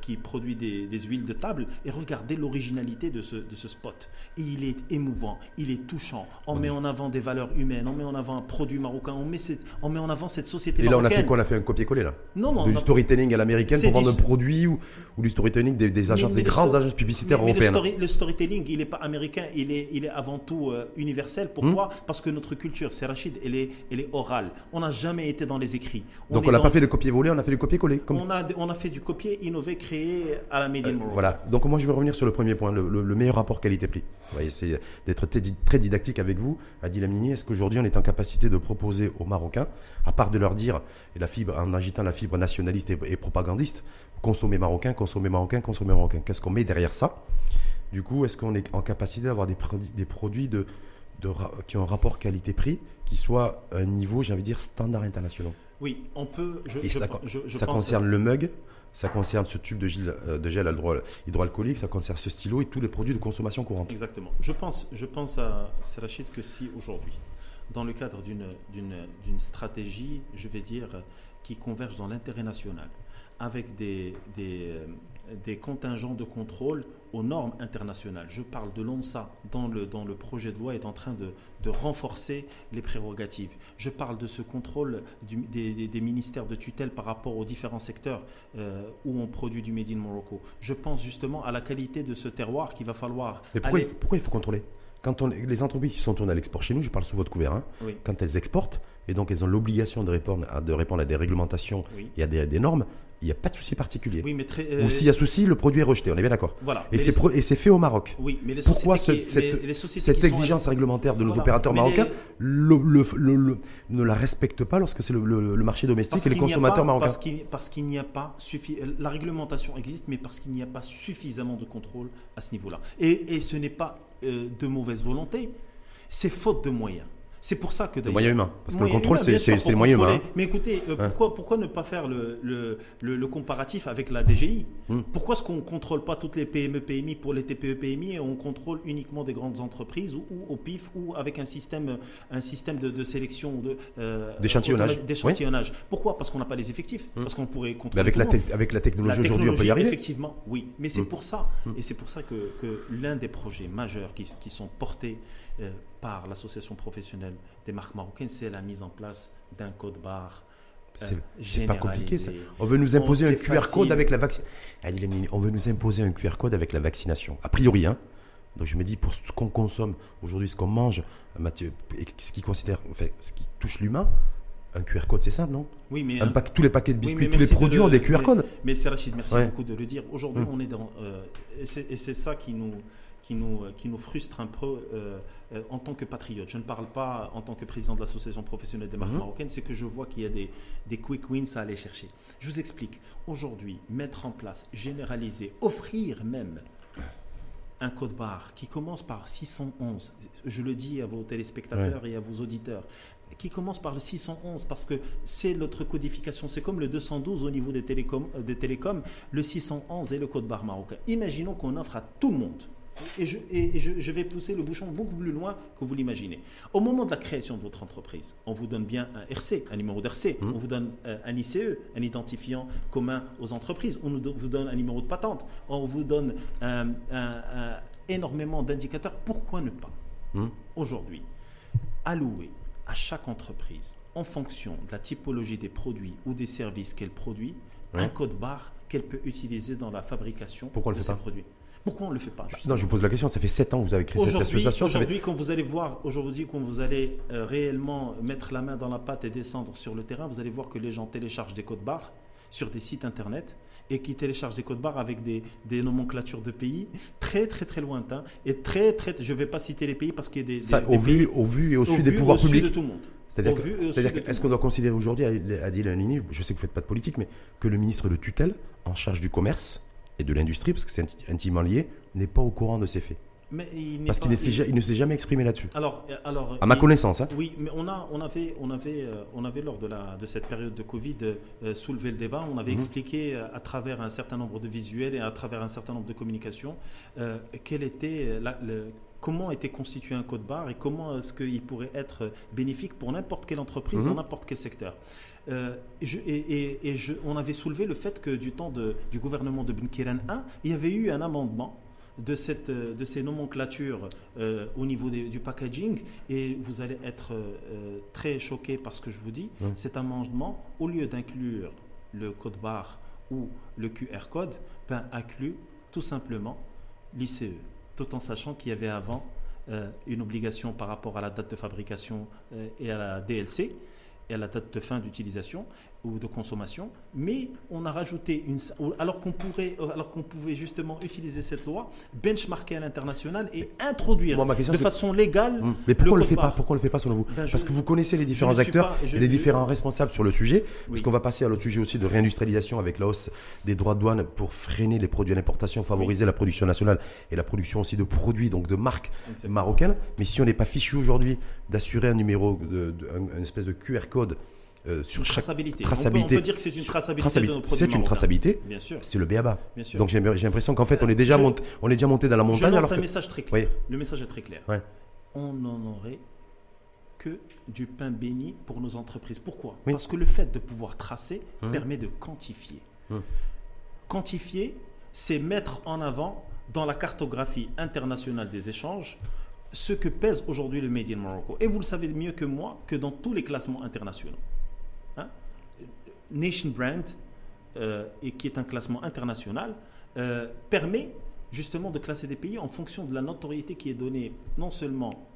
qui produit des huiles de table, et regardez l'originalité de ce spot. Et il est émouvant, il est touchant. On met en avant des valeurs humaines, on met en avant un produit marocain, on met en avant cette société marocaine. Et là, on a fait quoi ? On a fait un copier-coller, là ? Non, non. Du storytelling à l'américaine pour vendre un produit ou du storytelling des agences, des grandes agences publicitaires européennes. Le storytelling, il n'est pas américain, il est avant tout universel. Pourquoi ? Parce que notre culture, c'est Rachid, elle est orale. On n'a jamais été dans les écrits. Donc on n'a pas fait de copier-voler, on a fait du copier-coller. On a fait du copier, innover, créer à la Made in Morocco. Voilà. Donc moi, je vais revenir sur le premier point, le meilleur rapport qualité-prix. On va essayer d'être très didactique avec vous. Adil Lamnini, est-ce qu'aujourd'hui, on est en capacité de proposer aux Marocains, à part de leur dire, en agitant la fibre nationaliste et propagandiste, consommer marocain, consommer marocain, consommer marocain. Qu'est-ce qu'on met derrière ça? Du coup, est-ce qu'on est en capacité d'avoir des produits qui ont un rapport qualité-prix qui soit un niveau, j'ai envie de dire, standard international? Oui, on peut. Ça concerne le mug, ça concerne ce tube de gel hydroalcoolique, ça concerne ce stylo et tous les produits de consommation courante. Exactement. Je pense à Rachid que si aujourd'hui, dans le cadre d'une stratégie, je vais dire, qui converge dans l'intérêt national, avec des contingents de contrôle aux normes internationales. Je parle de l'ONSA dans le projet de loi est en train de renforcer les prérogatives. Je parle de ce contrôle des ministères de tutelle par rapport aux différents secteurs où on produit du Made in Morocco. Je pense justement à la qualité de ce terroir qu'il va falloir... Mais pourquoi il faut contrôler ? Quand les entreprises qui sont tournées à l'export chez nous, je parle sous votre couvert, quand elles exportent, et donc elles ont l'obligation de répondre à des réglementations et à des normes, il n'y a pas de souci particulier. Oui, mais ou s'il y a souci, le produit est rejeté, on est bien d'accord. Voilà. Et c'est fait au Maroc. Oui, mais pourquoi cette exigence réglementaire de nos opérateurs marocains ne la respecte pas lorsque c'est le marché domestique et les consommateurs marocains? Parce qu'il n'y a pas suffisamment. La réglementation existe, mais parce qu'il n'y a pas suffisamment de contrôle à ce niveau-là. Et ce n'est pas de mauvaise volonté, c'est faute de moyens. C'est pour ça que d'ailleurs... moyens humains, parce que le contrôle, c'est les moyens humains. Mais écoutez, pourquoi ne pas faire le comparatif avec la DGI? Pourquoi est-ce qu'on ne contrôle pas toutes les PME-PMI pour les TPE-PMI et on contrôle uniquement des grandes entreprises ou au PIF ou avec un système de sélection d'échantillonnage? Pourquoi? Parce qu'on n'a pas les effectifs, parce qu'on pourrait contrôler... Avec la technologie aujourd'hui, on peut y arriver. Effectivement, oui. Mais c'est pour ça. Et c'est pour ça que l'un des projets majeurs qui sont portés par l'association professionnelle des marques marocaines, c'est la mise en place d'un code barre. C'est pas compliqué ça. On veut nous imposer un QR code avec la vaccination. On veut nous imposer un QR code avec la vaccination. A priori, Donc je me dis, pour ce qu'on consomme aujourd'hui, ce qu'on mange, Mathieu, ce qui touche l'humain, Un QR code, c'est simple, non? Oui, mais tous les paquets de biscuits, oui, tous les produits ont des QR codes. Mais c'est Rachid, merci beaucoup de le dire. Aujourd'hui, on est dans et c'est ça qui nous frustre un peu en tant que patriote. Je ne parle pas en tant que président de l'association professionnelle des marques marocaines, c'est que je vois qu'il y a des quick wins à aller chercher. Je vous explique. Aujourd'hui, mettre en place, généraliser, offrir même un code barre qui commence par 611, je le dis à vos téléspectateurs et à vos auditeurs, qui commence par le 611 parce que c'est notre codification, c'est comme le 212 au niveau des télécoms, le 611 est le code barre marocain. Imaginons qu'on offre à tout le monde. Et je vais pousser le bouchon beaucoup plus loin que vous l'imaginez. Au moment de la création de votre entreprise, on vous donne bien un RC, un numéro d'RC. On vous donne un ICE, un identifiant commun aux entreprises. On vous donne un numéro de patente. On vous donne énormément d'indicateurs. Pourquoi ne pas aujourd'hui allouer à chaque entreprise, en fonction de la typologie des produits ou des services qu'elle produit, un code barre qu'elle peut utiliser dans la fabrication de ses produits? Pourquoi on ne le fait pas? Non, je vous pose la question. Ça fait 7 ans que vous avez créé cette association. Aujourd'hui, quand vous allez voir, quand vous allez réellement mettre la main dans la pâte et descendre sur le terrain, vous allez voir que les gens téléchargent des codes barres sur des sites internet et qui téléchargent des codes barres avec des nomenclatures de pays très très très lointains et très très. Je ne vais pas citer les pays parce qu'il y a au vu et au su des pouvoirs publics. De tout le monde. C'est-à-dire est-ce qu'on doit considérer aujourd'hui, Adil Lamnini, je sais que vous ne faites pas de politique, mais que le ministre de tutelle en charge du commerce et de l'industrie, parce que c'est intimement lié, n'est pas au courant de ces faits. Parce qu'il ne s'est jamais exprimé là-dessus. Alors, à ma connaissance. Hein. Oui, mais on avait lors de cette période de Covid soulevé le débat. On avait expliqué à travers un certain nombre de visuels et à travers un certain nombre de communications quelle était comment était constitué un code barre et comment est-ce qu'il pourrait être bénéfique pour n'importe quelle entreprise dans n'importe quel secteur. On avait soulevé le fait que du temps du gouvernement de Benkirane 1, il y avait eu un amendement de ces nomenclatures au niveau du packaging, et vous allez être très choqués par ce que je vous dis. Cet amendement, au lieu d'inclure le code barre ou le QR code, inclut tout simplement l'ICE, tout en sachant qu'il y avait avant une obligation par rapport à la date de fabrication et à la DLC et à la date de fin d'utilisation ou de consommation, mais on a rajouté alors qu'on pouvait justement utiliser cette loi, benchmarker à l'international et introduire de façon légale. Mais pourquoi on le fait pas selon vous? Parce que vous connaissez les différents acteurs et les différents responsables sur le sujet, parce qu'on va passer à l'autre sujet aussi de réindustrialisation avec la hausse des droits de douane pour freiner les produits d'importation, favoriser la production nationale et la production aussi de produits, donc de marques marocaines. Mais si on n'est pas fichu aujourd'hui d'assurer un numéro, une espèce de QR code sur chaque traçabilité. On peut dire que c'est une traçabilité de nos produits. C'est une traçabilité, bien sûr. C'est le B.A.B.A. Donc j'ai l'impression qu'en fait, on est déjà monté dans la montagne. Un message très clair. Oui. Le message est très clair. Ouais. On n'en aurait que du pain béni pour nos entreprises. Pourquoi? Parce que le fait de pouvoir tracer permet de quantifier. Quantifier, c'est mettre en avant dans la cartographie internationale des échanges ce que pèse aujourd'hui le Made in Morocco. Et vous le savez mieux que moi que dans tous les classements internationaux. Nation Brand, et qui est un classement international, permet justement de classer des pays en fonction de la notoriété qui est donnée non seulement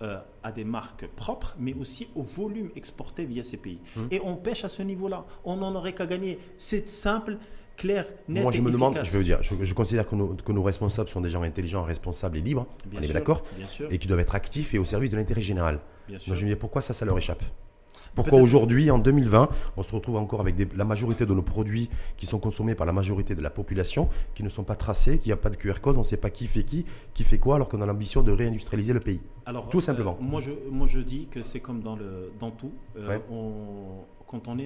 à des marques propres, mais aussi au volume exporté via ces pays. Et on pêche à ce niveau-là. On n'en aurait qu'à gagner. C'est simple, clair, net. Moi, je me demande, je veux dire, je considère que nos responsables sont des gens intelligents, responsables et libres, on est d'accord, et qui doivent être actifs et au service de l'intérêt général. Donc je me dis, pourquoi ça leur échappe? Pourquoi aujourd'hui, en 2020, on se retrouve encore avec la majorité de nos produits qui sont consommés par la majorité de la population, qui ne sont pas tracés, qui n'ont pas de QR code, on ne sait pas qui fait quoi, alors qu'on a l'ambition de réindustrialiser le pays. Alors, tout simplement. Moi, je dis que c'est comme dans tout. Quand on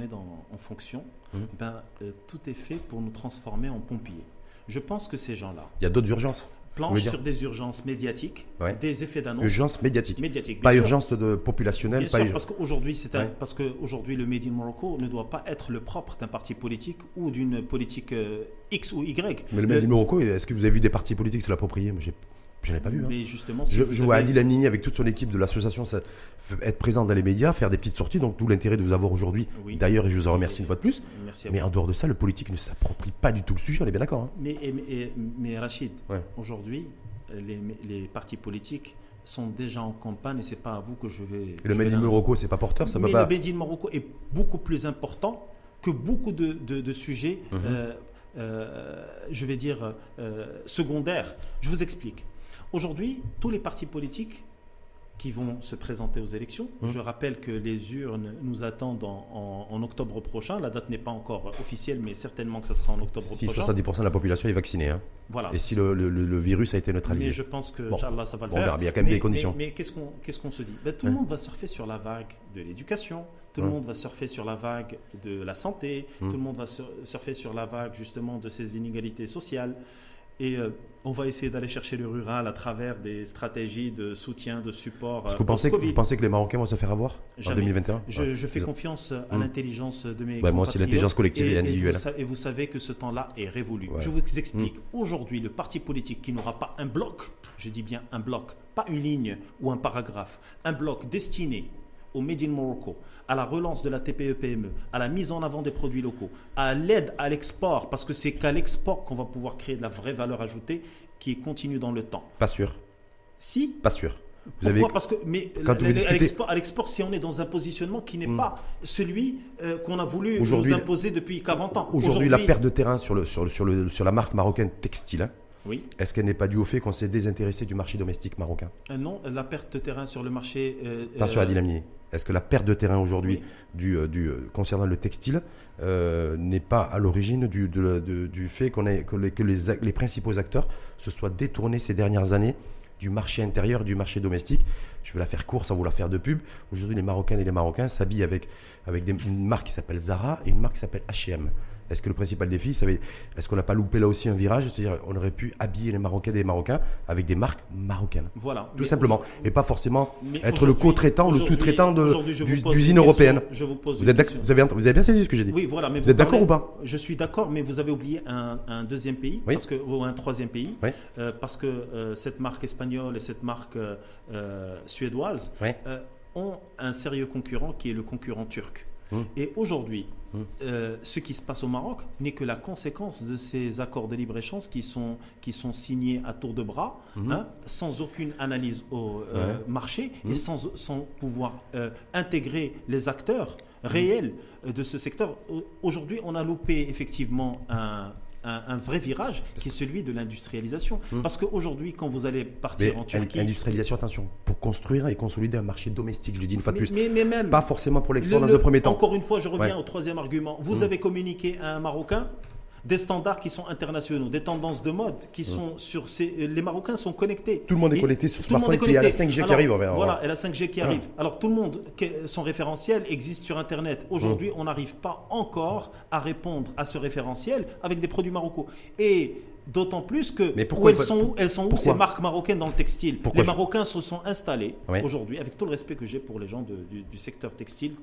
est en fonction, tout est fait pour nous transformer en pompiers. Je pense que ces gens-là... Il y a d'autres urgences. Planche sur des urgences médiatiques, des effets d'annonce. Urgence médiatique. Pas urgence populationnelle. Bien sûr, parce qu'aujourd'hui, le Made in Morocco ne doit pas être le propre d'un parti politique ou d'une politique X ou Y. Mais le Made in Morocco, est-ce que vous avez vu des partis politiques se l'approprier? Je n'en ai pas vu. Mais justement, je vois Adil Lamnini avec toute son équipe de l'association être présent dans les médias, faire des petites sorties, donc d'où l'intérêt de vous avoir aujourd'hui. Oui. D'ailleurs, et je vous en remercie une fois de plus. Merci. Mais en dehors de ça, le politique ne s'approprie pas du tout le sujet, on est bien d'accord. Mais Rachid, aujourd'hui, les partis politiques sont déjà en campagne et c'est pas à vous que je vais... Et le Made in Morocco, c'est pas porteur, ça ne va pas... Mais le Made in Morocco est beaucoup plus important que beaucoup de sujets, je vais dire, secondaires. Je vous explique. Aujourd'hui, tous les partis politiques qui vont se présenter aux élections, je rappelle que les urnes nous attendent en octobre prochain, la date n'est pas encore officielle, mais certainement que ce sera en octobre prochain. 70% de la population est vaccinée. Hein. Voilà. Et si le virus a été neutralisé. Mais je pense que, Inch'Allah, ça va le faire. Il y a quand même des conditions. Mais qu'est-ce qu'on se dit ? Tout le monde va surfer sur la vague de l'éducation, tout le monde va surfer sur la vague de la santé, tout le monde va surfer sur la vague justement de ces inégalités sociales. Et on va essayer d'aller chercher le rural à travers des stratégies de soutien, de support. Est-ce que vous pensez que les Marocains vont se faire avoir en 2021 ? Je fais confiance à l'intelligence de mes compatriotes. Moi aussi, l'intelligence collective et individuelle. Et vous savez que ce temps-là est révolu. Ouais. Je vous explique. Aujourd'hui, le parti politique qui n'aura pas un bloc, je dis bien un bloc, pas une ligne ou un paragraphe, un bloc destiné au Made in Morocco, à la relance de la TPE-PME, à la mise en avant des produits locaux, à l'aide à l'export, parce que c'est qu'à l'export qu'on va pouvoir créer de la vraie valeur ajoutée qui continue dans le temps. Pas sûr. Si. Pas sûr. Vous avez... Parce que, mais à l'export, si on est dans un positionnement qui n'est pas celui qu'on a voulu nous imposer depuis 40 ans. Aujourd'hui, la perte de terrain sur la marque marocaine textile, hein. Oui. Est-ce qu'elle n'est pas due au fait qu'on s'est désintéressé du marché domestique marocain ? Non, la perte de terrain sur le marché... Attention à Adil Lamnini. Est-ce que la perte de terrain aujourd'hui concernant le textile n'est pas à l'origine du fait que les principaux acteurs se soient détournés ces dernières années du marché intérieur, du marché domestique? Je vais la faire courte sans vouloir faire de pub. Aujourd'hui, les Marocaines et les Marocains s'habillent avec une marque qui s'appelle Zara et une marque qui s'appelle H&M. Est-ce que le principal défi, est-ce qu'on n'a pas loupé là aussi un virage? C'est-à-dire on aurait pu habiller les Marocaines et les Marocains avec des marques marocaines. Voilà. Tout simplement. Et pas forcément être le co-traitant, le sous-traitant d'usine européenne. Je vous pose une question. Vous avez bien saisi ce que j'ai dit? Oui, voilà. Mais vous êtes d'accord ou pas? Je suis d'accord, mais vous avez oublié un deuxième pays, oui. Ou un troisième pays, oui. Parce que cette marque espagnole et cette marque suédoise ont un sérieux concurrent qui est le concurrent turc. Et aujourd'hui, ce qui se passe au Maroc n'est que la conséquence de ces accords de libre-échange qui sont signés à tour de bras, sans aucune analyse au marché et sans pouvoir intégrer les acteurs réels de ce secteur. Aujourd'hui, on a loupé effectivement un vrai virage qui est celui de l'industrialisation. Parce qu'aujourd'hui, quand vous allez partir en Turquie... Industrialisation, attention, pour construire et consolider un marché domestique, je le dis une fois de plus. Mais même... Pas forcément pour l'export dans un premier temps. Encore une fois, je reviens au troisième argument. Vous avez communiqué à un Marocain des standards qui sont internationaux, des tendances de mode qui sont sur... Les Marocains sont connectés. Tout le monde est connecté sur smartphone et il y a la 5G qui arrive. Voilà, et la 5G qui arrive. Alors tout le monde, son référentiel existe sur Internet. Aujourd'hui, on n'arrive pas encore à répondre à ce référentiel avec des produits marocains. Et d'autant plus que... Mais pourquoi, elles sont où ces marques marocaines dans le textile? Les Marocains se sont installés aujourd'hui, avec tout le respect que j'ai pour les gens du secteur textile,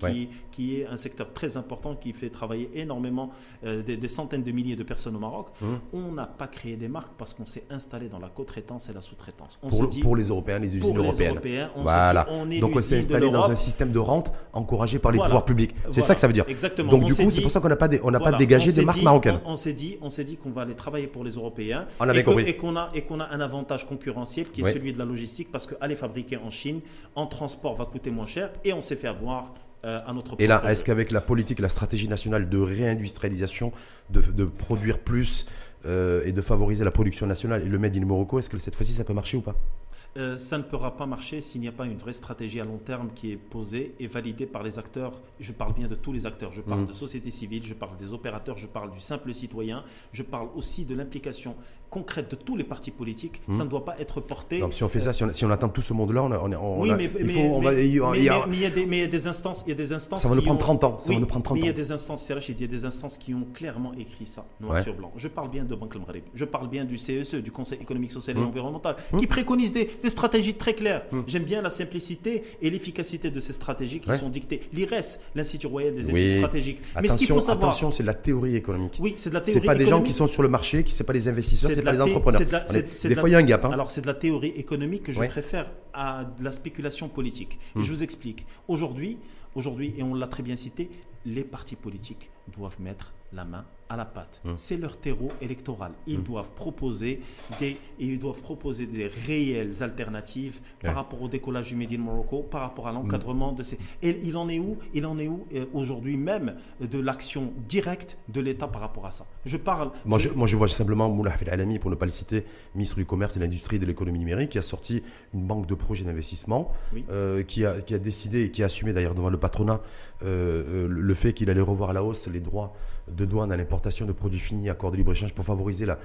qui est un secteur très important, qui fait travailler énormément des centaines de milliers de personnes au Maroc. On n'a pas créé des marques parce qu'on s'est installé dans la co-traitance et la sous-traitance. Pour les Européens, les usines européennes. Donc on s'est installé dans un système de rente encouragé par les pouvoirs publics. C'est ça que ça veut dire. Exactement. Donc du coup, c'est pour ça qu'on n'a pas dégagé des marques marocaines. On s'est dit qu'on va aller travailler pour les Européens. Et qu'on a un avantage concurrentiel qui est celui de la logistique, parce qu'aller fabriquer en Chine, en transport, va coûter moins cher et on s'est fait avoir à notre propre. Et là, est-ce qu'avec la politique, la stratégie nationale de réindustrialisation, de produire plus et de favoriser la production nationale et le Made in Morocco, est-ce que cette fois-ci ça peut marcher ou pas? Ça ne pourra pas marcher s'il n'y a pas une vraie stratégie à long terme qui est posée et validée par les acteurs. Je parle bien de tous les acteurs. Je parle de société civile, je parle des opérateurs, je parle du simple citoyen. Je parle aussi de l'implication concrète de tous les partis politiques. Ça ne doit pas être porté. Donc, si on fait ça, si on attend tout ce monde-là, il y a des instances. Ça va nous prendre 30 ans. Il y a des instances, c'est Rachid, il y a des instances qui ont clairement écrit ça, noir sur blanc. Je parle bien de Banque al Maghreb. Je parle bien du CESE, du Conseil économique, social et environnemental, qui préconise des stratégies très claires. J'aime bien la simplicité et l'efficacité de ces stratégies qui sont dictées. L'IRES, l'Institut royal des études stratégiques. Mais ce qu'il faut savoir, attention, c'est de la théorie économique. Oui, c'est de la théorie économique. C'est pas des gens qui sont sur le marché, c'est pas les investisseurs, c'est pas les entrepreneurs. Des fois, il y a un gap. Alors, c'est de la théorie économique que je préfère à de la spéculation politique. Et je vous explique. Aujourd'hui, et on l'a très bien cité, les partis politiques doivent mettre la main à la patte. C'est leur terreau électoral. Ils doivent proposer des réelles alternatives par rapport au décollage du Made in Morocco, par rapport à l'encadrement de ces... Et il en est où? Il en est où aujourd'hui même de l'action directe de l'État par rapport à ça? Je parle... Moi, je vois simplement Moulay Hafid Elalamy, pour ne pas le citer, ministre du Commerce et de l'Industrie et de l'Économie numérique, qui a sorti une banque de projets d'investissement, qui a décidé et qui a assumé d'ailleurs devant le patronat le fait qu'il allait revoir à la hausse les droits de douane à l'importation de produits finis à accord de libre-échange pour favoriser la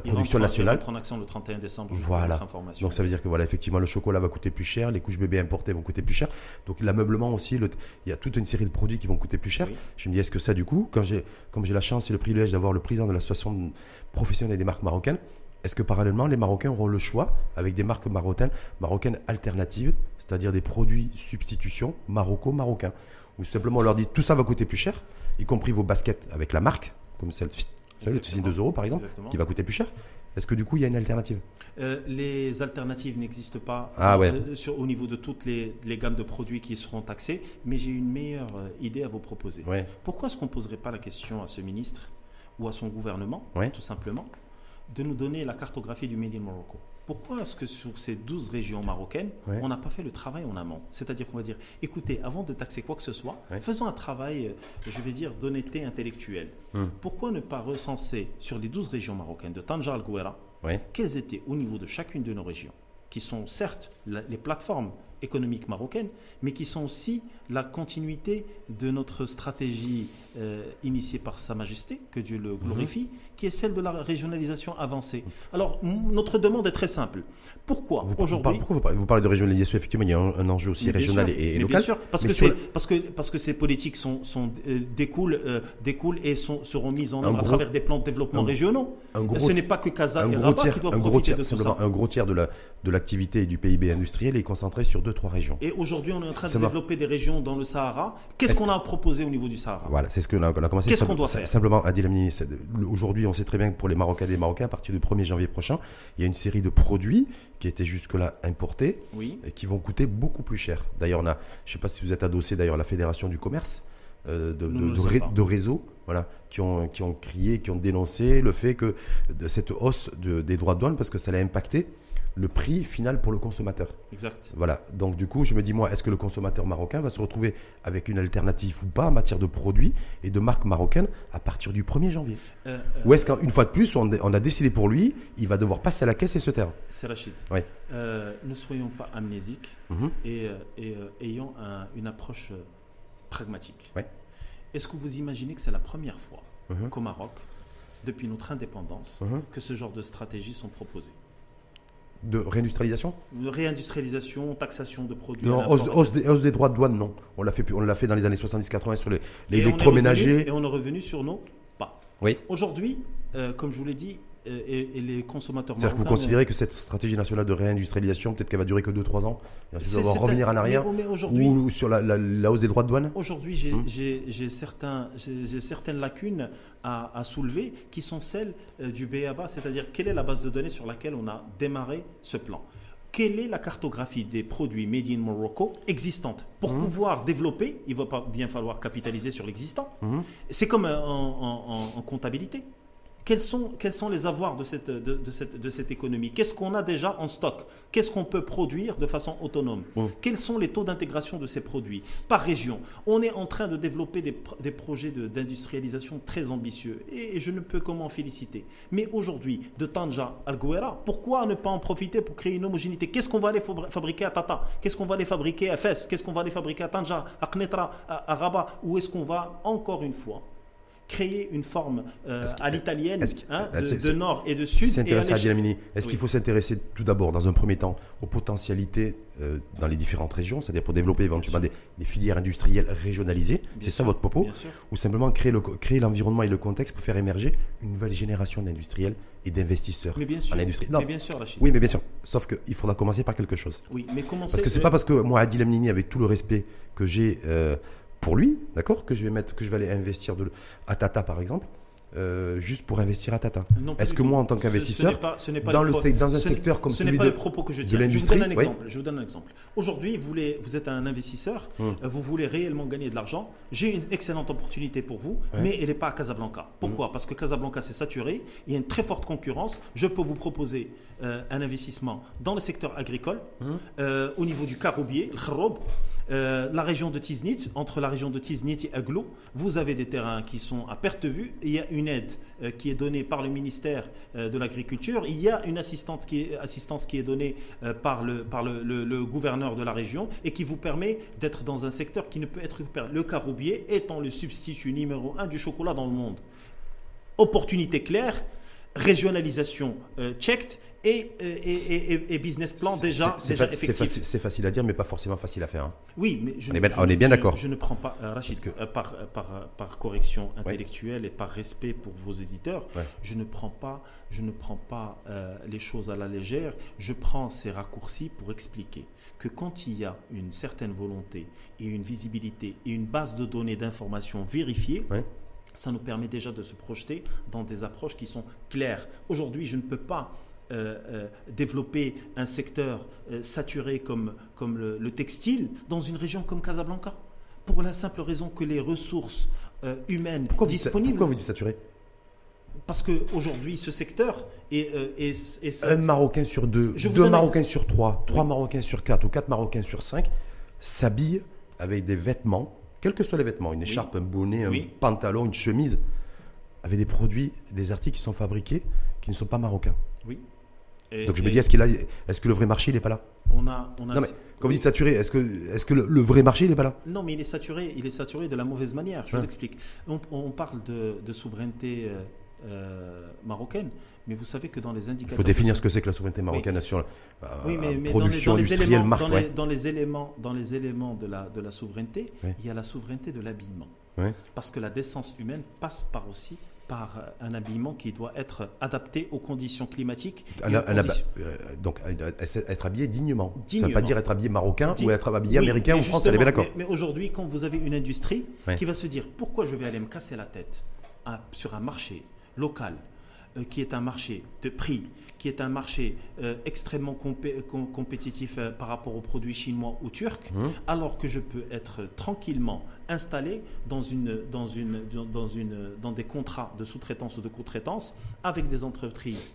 production nationale. Il rentre en action le 31 décembre. Voilà. Donc ça veut dire que voilà, effectivement, le chocolat va coûter plus cher, les couches bébés importées vont coûter plus cher. Donc l'ameublement aussi, il y a toute une série de produits qui vont coûter plus cher. Oui. Je me dis, est-ce que ça, du coup, comme j'ai la chance et le privilège d'avoir le président de l'association professionnelle des marques marocaines, est-ce que parallèlement, les Marocains auront le choix avec des marques marocaines alternatives, c'est-à-dire des produits substitution marocains, ou simplement on leur dit tout ça va coûter plus cher, y compris vos baskets avec la marque, comme celle de 2 euros par exemple, qui va coûter plus cher. Est-ce que du coup il y a une alternative? Les alternatives n'existent pas au niveau de toutes les gammes de produits qui seront taxés, mais j'ai une meilleure idée à vous proposer. Ouais. Pourquoi est-ce qu'on ne poserait pas la question à ce ministre ou à son gouvernement, tout simplement, de nous donner la cartographie du Made in Morocco? Pourquoi est-ce que sur ces 12 régions marocaines, on n'a pas fait le travail en amont? C'est-à-dire qu'on va dire, écoutez, avant de taxer quoi que ce soit, faisons un travail, je vais dire, d'honnêteté intellectuelle. Pourquoi ne pas recenser sur les 12 régions marocaines, de Tanja al Gouera, quelles étaient au niveau de chacune de nos régions, qui sont certes les plateformes économiques marocaines, mais qui sont aussi la continuité de notre stratégie initiée par Sa Majesté, que Dieu le glorifie, qui est celle de la régionalisation avancée. Alors, notre demande est très simple. Pourquoi aujourd'hui... Pourquoi vous parlez de régionalisation? Effectivement, il y a un enjeu aussi régional et local. Bien sûr, parce que ces politiques découlent et seront mises en œuvre à travers des plans de développement régionaux. Ce n'est pas que Casa et Rabat qui doivent profiter de ça. Un gros tiers de l'activité et du PIB industriel est concentré sur 2-3 régions. Et aujourd'hui, on est en train de développer des régions dans le Sahara. Qu'est-ce qu'on a proposé au niveau du Sahara? Voilà, c'est ce qu'on a commencé. Qu'est-ce qu'on doit faire? Simplement, Adil Lamnini, aujourd'hui, on sait très bien que pour les Marocains et les Marocains, à partir du 1er janvier prochain, il y a une série de produits qui étaient jusque-là importés et qui vont coûter beaucoup plus cher. D'ailleurs, je ne sais pas si vous êtes adossé d'ailleurs à la Fédération du commerce de réseaux qui ont crié, qui ont dénoncé le fait que cette hausse des droits de douane, parce que ça l'a impacté le prix final pour le consommateur. Exact. Voilà. Donc du coup, je me dis, moi, est-ce que le consommateur marocain va se retrouver avec une alternative ou pas en matière de produits et de marques marocaines à partir du 1er janvier Ou est-ce qu'une fois de plus, on a décidé pour lui, il va devoir passer à la caisse et se taire? C'est Rachid. Oui. Ne soyons pas amnésiques et ayons une approche pragmatique. Oui. Est-ce que vous imaginez que c'est la première fois qu'au Maroc, depuis notre indépendance, que ce genre de stratégies sont proposées? De réindustrialisation? De réindustrialisation, taxation de produits. Non, hausse des droits de douane, non. On l'a fait dans les années 70-80 sur les électroménagers. Et on est revenu sur nos pas. Oui. Aujourd'hui, comme je vous l'ai dit, et les consommateurs marocains... C'est-à-dire que vous considérez que cette stratégie nationale de réindustrialisation, peut-être qu'elle va durer que 2-3 ans, et ensuite on va revenir en arrière, ou sur la hausse des droits de douane? Aujourd'hui, j'ai certaines lacunes à soulever qui sont celles du B.A.B.A, c'est-à-dire quelle est la base de données sur laquelle on a démarré ce plan? Quelle est la cartographie des produits Made in Morocco existantes? Pour pouvoir développer, il va pas bien falloir capitaliser sur l'existant. C'est comme en comptabilité. Quels sont les avoirs de cette économie? Qu'est-ce qu'on a déjà en stock? Qu'est-ce qu'on peut produire de façon autonome? Quels sont les taux d'intégration de ces produits par région? On est en train de développer des projets d'industrialisation très ambitieux et je ne peux que m'en féliciter. Mais aujourd'hui, de Tanja al Gouera, pourquoi ne pas en profiter pour créer une homogénéité? Qu'est-ce qu'on va aller fabriquer à Tata? Qu'est-ce qu'on va aller fabriquer à Fès? Qu'est-ce qu'on va aller fabriquer à Tanja, à Knetra, à Rabat? Où est-ce qu'on va, encore une fois, créer une forme à l'italienne de nord et de sud? Est-ce qu'il faut s'intéresser tout d'abord, dans un premier temps, aux potentialités dans les différentes régions, c'est-à-dire pour développer éventuellement des filières industrielles régionalisées? C'est ça votre propos? Ou simplement créer l'environnement et le contexte pour faire émerger une nouvelle génération d'industriels et d'investisseurs en industrie? Mais bien sûr, Rachid. Oui, mais bien sûr. Sauf qu'il faudra commencer par quelque chose. Oui, mais commencer... Parce que c'est pas parce que moi, Adil Lamnini, avec tout le respect que j'ai... pour lui, d'accord, que je vais aller investir à Tata, par exemple, juste pour investir à tata. Est-ce que moi, en tant qu'investisseur, dans un secteur comme celui de l'industrie... Ce n'est pas les propos que je tiens. Je vous donne un exemple. Aujourd'hui, vous êtes un investisseur, vous voulez réellement gagner de l'argent. J'ai une excellente opportunité pour vous, mais elle n'est pas à Casablanca. Pourquoi? Parce que Casablanca, c'est saturé, il y a une très forte concurrence. Je peux vous proposer un investissement dans le secteur agricole, au niveau du Caroubier, le Kharoub, la région de Tiznit, entre la région de Tiznit et Aglo, vous avez des terrains qui sont à perte de vue. Il y a une aide qui est donnée par le ministère de l'Agriculture. Il y a une assistance qui est donnée par le gouverneur de la région et qui vous permet d'être dans un secteur qui ne peut être que... Le Caroubier étant le substitut numéro 1 du chocolat dans le monde. Opportunité claire, régionalisation checked et business plan déjà effectif. C'est facile à dire, mais pas forcément facile à faire. Hein. Oui, mais on est bien d'accord. Je ne prends pas, Rachid, par correction intellectuelle et par respect pour vos éditeurs, je ne prends pas les choses à la légère. Je prends ces raccourcis pour expliquer que quand il y a une certaine volonté et une visibilité et une base de données d'informations vérifiée, ça nous permet déjà de se projeter dans des approches qui sont claires. Aujourd'hui, je ne peux pas développer un secteur saturé comme le textile dans une région comme Casablanca, pour la simple raison que les ressources humaines disponibles... Pourquoi vous dites saturé ? Parce qu'aujourd'hui, ce secteur est... Un Marocain sur deux, deux Marocains sur trois, trois Marocains sur quatre ou quatre Marocains sur cinq s'habillent avec des vêtements, quels que soient les vêtements, une écharpe, un bonnet, un pantalon, une chemise, avec des produits, des articles qui sont fabriqués, qui ne sont pas marocains. Oui. Donc je me dis, est-ce que le vrai marché, il n'est pas là? Non, mais quand vous dites saturé, est-ce que le vrai marché, il n'est pas là? Non, mais il est saturé de la mauvaise manière. Je vous explique. On parle de souveraineté marocaine, mais vous savez que dans les indicateurs... Il faut définir ce que c'est que la souveraineté marocaine sur la production industrielle, marque. Dans les éléments de la souveraineté, il y a la souveraineté de l'habillement. Parce que la décence humaine passe par un habillement qui doit être adapté aux conditions climatiques. Donc, être habillé dignement. Ça ne veut pas dire être habillé marocain ou être habillé américain ou français, on est bien d'accord. Mais aujourd'hui, quand vous avez une industrie qui va se dire « Pourquoi je vais aller me casser la tête sur un marché local qui est un marché de prix, qui est un marché extrêmement compétitif par rapport aux produits chinois ou turcs, alors que je peux être tranquillement installé dans des contrats de sous-traitance ou de co-traitance avec des entreprises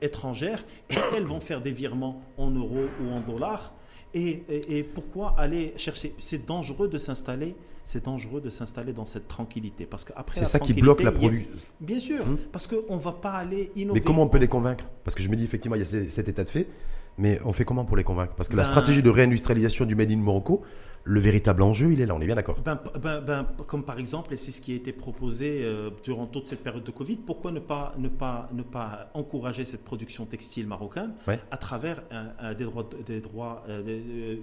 étrangères, et elles vont faire des virements en euros ou en dollars. Et pourquoi aller chercher? C'est dangereux de s'installer dans cette tranquillité. Parce qu'après, c'est ça qui bloque la production. Bien sûr, parce qu'on ne va pas aller innover. Mais comment on peut les convaincre? Parce que je me dis, effectivement, il y a cet état de fait, mais on fait comment pour les convaincre? Parce que la stratégie de réindustrialisation du Made in Morocco, le véritable enjeu, il est là, on est bien d'accord. Comme par exemple, et c'est ce qui a été proposé durant toute cette période de Covid, pourquoi ne pas encourager cette production textile marocaine à travers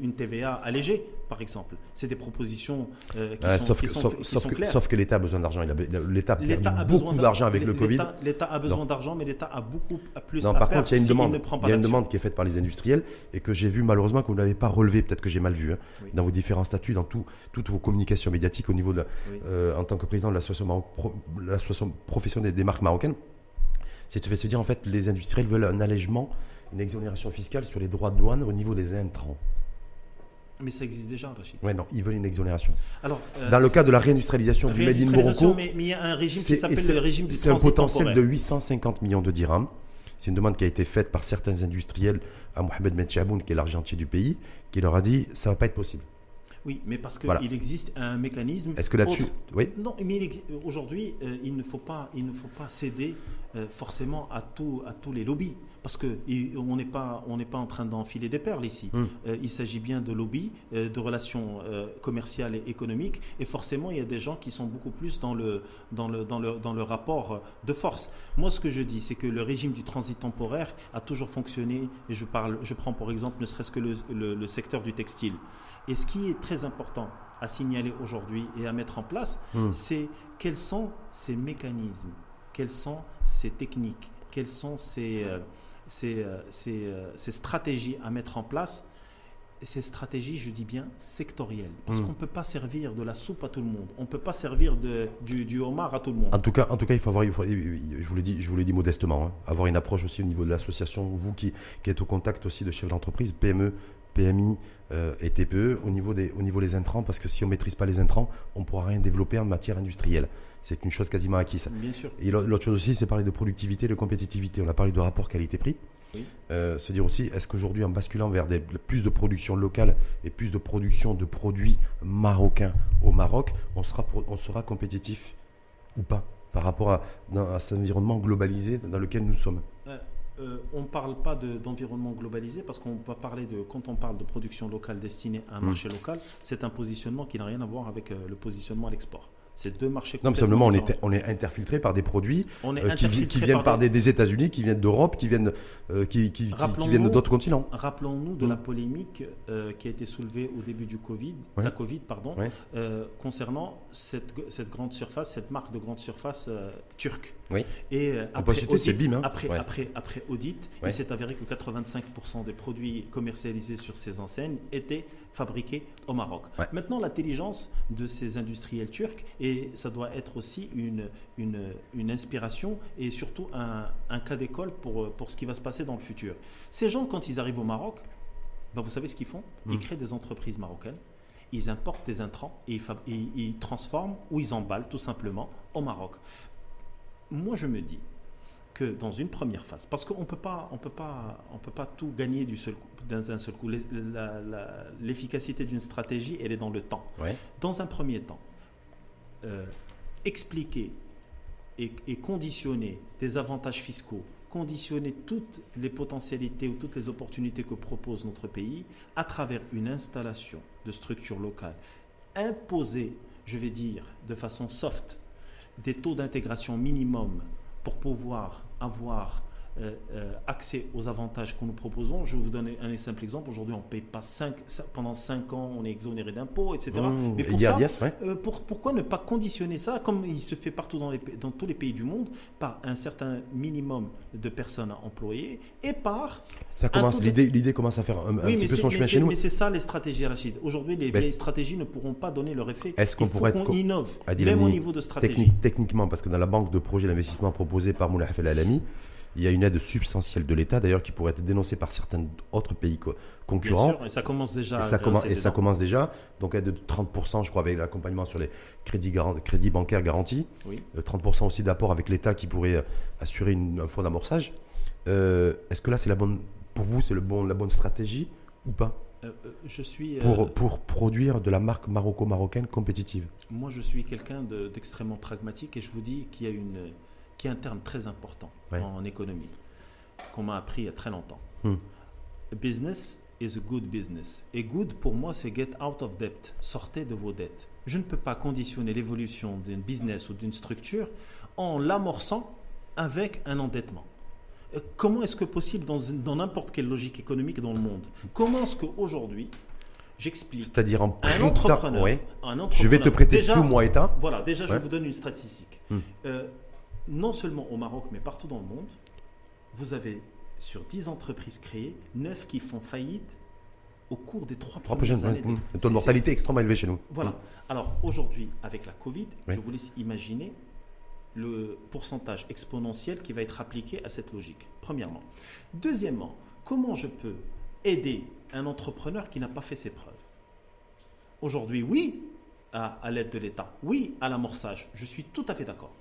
une TVA allégée, par exemple. C'est des propositions qui sont claires. Sauf que l'État a besoin d'argent. L'État a beaucoup d'argent avec le Covid. L'État a besoin d'argent, mais l'État a beaucoup plus à perdre. Par contre, il y a une demande qui est faite par les industriels et que j'ai vu malheureusement que vous n'avez pas relevé, peut-être que j'ai mal vu, dans vos différents statuts, dans toutes vos communications médiatiques au niveau de en tant que président de l'association professionnelle des marques marocaines. C'est de se dire, en fait, les industriels veulent un allègement, une exonération fiscale sur les droits de douane au niveau des intrants. Mais ça existe déjà, Rachid. Oui, non, ils veulent une exonération. Alors, dans le cas de la réindustrialisation du Made in Morocco, mais il y a un régime qui s'appelle le régime du transit temporaire. C'est un potentiel de 850 millions de dirhams. C'est une demande qui a été faite par certains industriels à Mohamed Benchaboun, qui est l'argentier du pays, qui leur a dit ça ne va pas être possible. Oui, mais parce qu'il existe un mécanisme. Est-ce que là-dessus, non, mais aujourd'hui, il ne faut pas céder forcément à tous les lobbies, parce que on n'est pas en train d'enfiler des perles ici. Il s'agit bien de lobbies, de relations commerciales et économiques, et forcément il y a des gens qui sont beaucoup plus dans le rapport de force. Moi, ce que je dis, c'est que le régime du transit temporaire a toujours fonctionné. Et je prends pour exemple, ne serait-ce que le secteur du textile. Et ce qui est très important à signaler aujourd'hui et à mettre en place, c'est quels sont ces mécanismes, quelles sont ces techniques, quelles sont ces stratégies à mettre en place ces stratégies, je dis bien sectorielles, parce qu'on ne peut pas servir de la soupe à tout le monde, on ne peut pas servir du homard à tout le monde. En tout cas, il faut avoir, je vous l'ai dit modestement, hein, avoir une approche aussi au niveau de l'association, vous qui êtes au contact aussi de chefs d'entreprise, PME, PMI et TPE, au niveau des intrants, parce que si on ne maîtrise pas les intrants, on ne pourra rien développer en matière industrielle. C'est une chose quasiment acquise. Bien sûr. Et l'autre chose aussi, c'est parler de productivité, de compétitivité. On a parlé de rapport qualité-prix. Oui. Se dire aussi, est-ce qu'aujourd'hui, en basculant vers plus de production locale et plus de production de produits marocains au Maroc, on sera compétitif ou pas par rapport à cet environnement globalisé dans lequel nous sommes? On ne parle pas d'environnement globalisé parce qu'on va parler quand on parle de production locale destinée à un marché local, c'est un positionnement qui n'a rien à voir avec le positionnement à l'export. C'est deux marchés complètement différents. Non, mais simplement, on est interfiltré par des produits qui viennent par des États-Unis, qui viennent d'Europe, qui viennent d'autres continents. Rappelons-nous de la polémique qui a été soulevée au début du Covid, la Covid, concernant cette grande surface, cette marque de grande surface turque. Oui. Et après audit, il s'est avéré que 85% des produits commercialisés sur ces enseignes étaient fabriqués au Maroc. Ouais. Maintenant, l'intelligence de ces industriels turcs, et ça doit être aussi une inspiration et surtout un cas d'école pour ce qui va se passer dans le futur. Ces gens, quand ils arrivent au Maroc, ben vous savez ce qu'ils font? Ils créent des entreprises marocaines, ils importent des intrants et ils transforment ou ils emballent tout simplement au Maroc. Moi, je me dis que dans une première phase, parce qu'on ne peut pas tout gagner d'un seul coup. L'efficacité d'une stratégie, elle est dans le temps. Ouais. Dans un premier temps, expliquer et conditionner des avantages fiscaux, conditionner toutes les potentialités ou toutes les opportunités que propose notre pays à travers une installation de structures locales, imposer, je vais dire, de façon soft, des taux d'intégration minimum pour pouvoir avoir accès aux avantages que nous proposons. Je vais vous donner un simple exemple. Aujourd'hui, on ne paye pas pendant 5 ans, on est exonéré d'impôts, etc. Mais pour ça, pourquoi ne pas conditionner ça, comme il se fait partout dans tous les pays du monde, par un certain minimum de personnes à employer et par... L'idée commence à faire un petit peu son chemin chez nous. Mais c'est ça les stratégies, Rachid. Aujourd'hui, les vieilles stratégies ne pourront pas donner leur effet. Est-ce qu'on pourrait innover, même au niveau de stratégie techniquement, parce que dans la banque de projets d'investissement proposée par Moulay Hafid Elalamy, il y a une aide substantielle de l'État, d'ailleurs, qui pourrait être dénoncée par certains autres pays concurrents. Bien sûr, et ça commence déjà. Et ça commence déjà. Donc, aide de 30%, je crois, avec l'accompagnement sur les crédits bancaires garantis. Oui. 30% aussi d'apport avec l'État qui pourrait assurer un fonds d'amorçage. Est-ce que là, c'est la bonne stratégie ou pas? Pour produire de la marque maroco-marocaine compétitive? Moi, je suis quelqu'un d'extrêmement pragmatique et je vous dis qu'il y a qui est un terme très important en économie, qu'on m'a appris il y a très longtemps. Business is a good business. Et good, pour moi, c'est get out of debt. Sortez de vos dettes. Je ne peux pas conditionner l'évolution d'un business ou d'une structure en l'amorçant avec un endettement. Comment est-ce que possible dans n'importe quelle logique économique dans le monde? Comment est-ce qu'aujourd'hui... J'explique. C'est-à-dire en prêtant, un entrepreneur, je vais te prêter sous moi état. Voilà, déjà, je vous donne une statistique. Non seulement au Maroc, mais partout dans le monde, vous avez sur 10 entreprises créées, 9 qui font faillite au cours des 3 premières années. Le taux de mortalité est extrêmement élevé chez nous. Voilà. Alors aujourd'hui, avec la Covid, je vous laisse imaginer le pourcentage exponentiel qui va être appliqué à cette logique, premièrement. Deuxièmement, comment je peux aider un entrepreneur qui n'a pas fait ses preuves? Aujourd'hui, oui, à l'aide de l'État, oui, à l'amorçage, je suis tout à fait d'accord.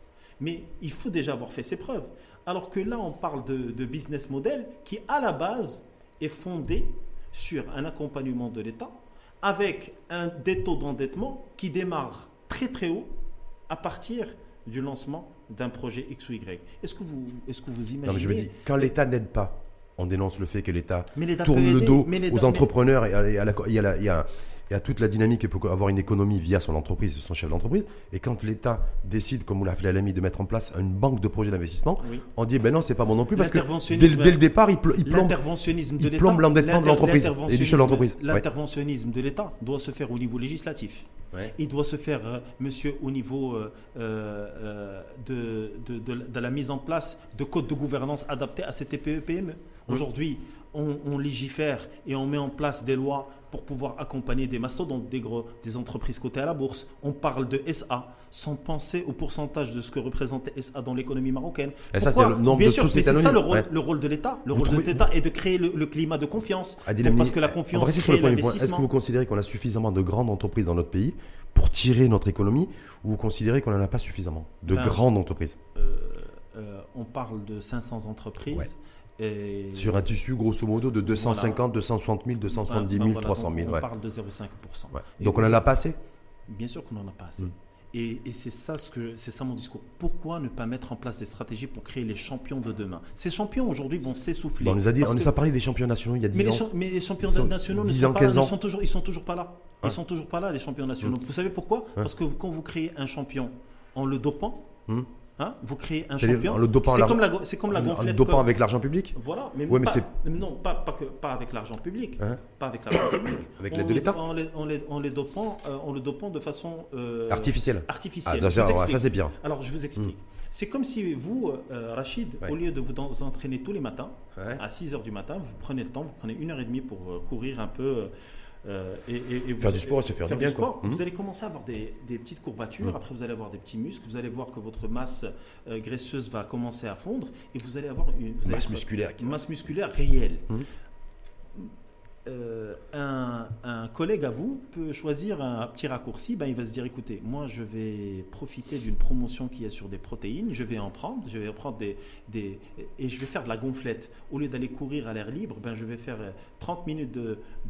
Mais il faut déjà avoir fait ses preuves. Alors que là, on parle de business model qui, à la base, est fondé sur un accompagnement de l'État avec des taux d'endettement qui démarrent très très haut à partir du lancement d'un projet X ou Y. Est-ce que vous imaginez? Non, mais je me dis, quand l'État n'aide pas, on dénonce le fait que l'État tourne le dos aux entrepreneurs et à toute la dynamique pour avoir une économie via son entreprise et son chef d'entreprise. Et quand l'État décide, comme on l'a fait à l'ami, de mettre en place une banque de projets d'investissement, on dit ben non, c'est pas bon non plus parce que dès le départ, il plombe l'endettement de l'entreprise et du chef d'entreprise. L'interventionnisme de l'État doit se faire au niveau législatif. Ouais. Il doit se faire, monsieur, au niveau de la mise en place de codes de gouvernance adaptés à ces TPE-PME. Aujourd'hui, on légifère et on met en place des lois pour pouvoir accompagner des mastodontes, des entreprises cotées à la bourse. On parle de SA sans penser au pourcentage de ce que représentait SA dans l'économie marocaine. Et ça, c'est le nombre de sociétés anonymes. C'est ça le rôle, ouais. Le rôle de l'État. Le rôle de l'État est de créer le climat de confiance. Adil Lamnini, parce que la confiance crée l'investissement. Est-ce que vous considérez qu'on a suffisamment de grandes entreprises dans notre pays pour tirer notre économie, ou vous considérez qu'on n'en a pas suffisamment de grandes entreprises? On parle de 500 entreprises. Ouais. Et sur un tissu grosso modo de 250, voilà. 260 000, 270 000, voilà. 300 000. On parle de 0,5%. Ouais. Donc on n'en a pas assez? Bien sûr qu'on n'en a pas assez. Et c'est ça, mon discours. Pourquoi ne pas mettre en place des stratégies pour créer les champions de demain? Ces champions aujourd'hui vont s'essouffler. On nous a dit, on nous a parlé des champions nationaux il y a 10 ans. Mais les champions nationaux ne sont pas là, ils sont toujours pas là. Ils sont toujours pas là, les champions nationaux. Vous savez pourquoi? Parce que quand vous créez un champion en le dopant, hein, vous créez un champion, c'est comme la gonflette. Dopant avec l'argent public. Voilà, mais, ouais, pas avec l'argent public, hein? Pas avec l'argent public. Avec l'aide de l'État. On les dopant de façon artificielle. Ah, ça c'est bien. Alors je vous explique. C'est comme si vous, Rachid, au lieu de vous entraîner tous les matins, à 6 h du matin, vous prenez le temps, vous prenez 1 h 30 pour courir un peu. Faire du sport, se faire du bien. Vous allez commencer à avoir des petites courbatures, après vous allez avoir des petits muscles, vous allez voir que votre masse graisseuse va commencer à fondre et vous allez avoir une masse musculaire réelle. Un collègue à vous peut choisir un petit raccourci, il va se dire écoutez, moi je vais profiter d'une promotion qui est sur des protéines, je vais en prendre, et je vais faire de la gonflette. Au lieu d'aller courir à l'air libre, je vais faire 30 minutes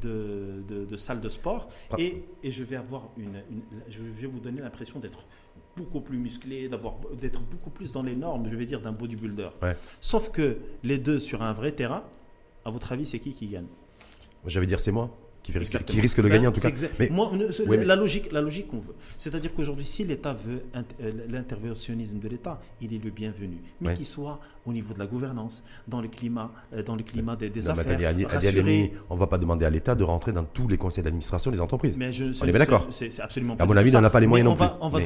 de salle de sport et je vais avoir je vais vous donner l'impression d'être beaucoup plus musclé, d'être beaucoup plus dans les normes, je vais dire, d'un bodybuilder. Ouais. Sauf que les deux sur un vrai terrain, à votre avis, c'est qui gagne? J'allais dire c'est moi qui risque de gagner en tout cas. Mais, la logique qu'on veut. C'est-à-dire qu'aujourd'hui, si l'État veut l'interventionnisme de l'État, il est le bienvenu. Mais qu'il soit au niveau de la gouvernance, dans le climat des affaires. On ne va pas demander à l'État de rentrer dans tous les conseils d'administration des entreprises. Mais on est bien d'accord. C'est absolument pas. À mon avis, on n'a pas les moyens non plus. On va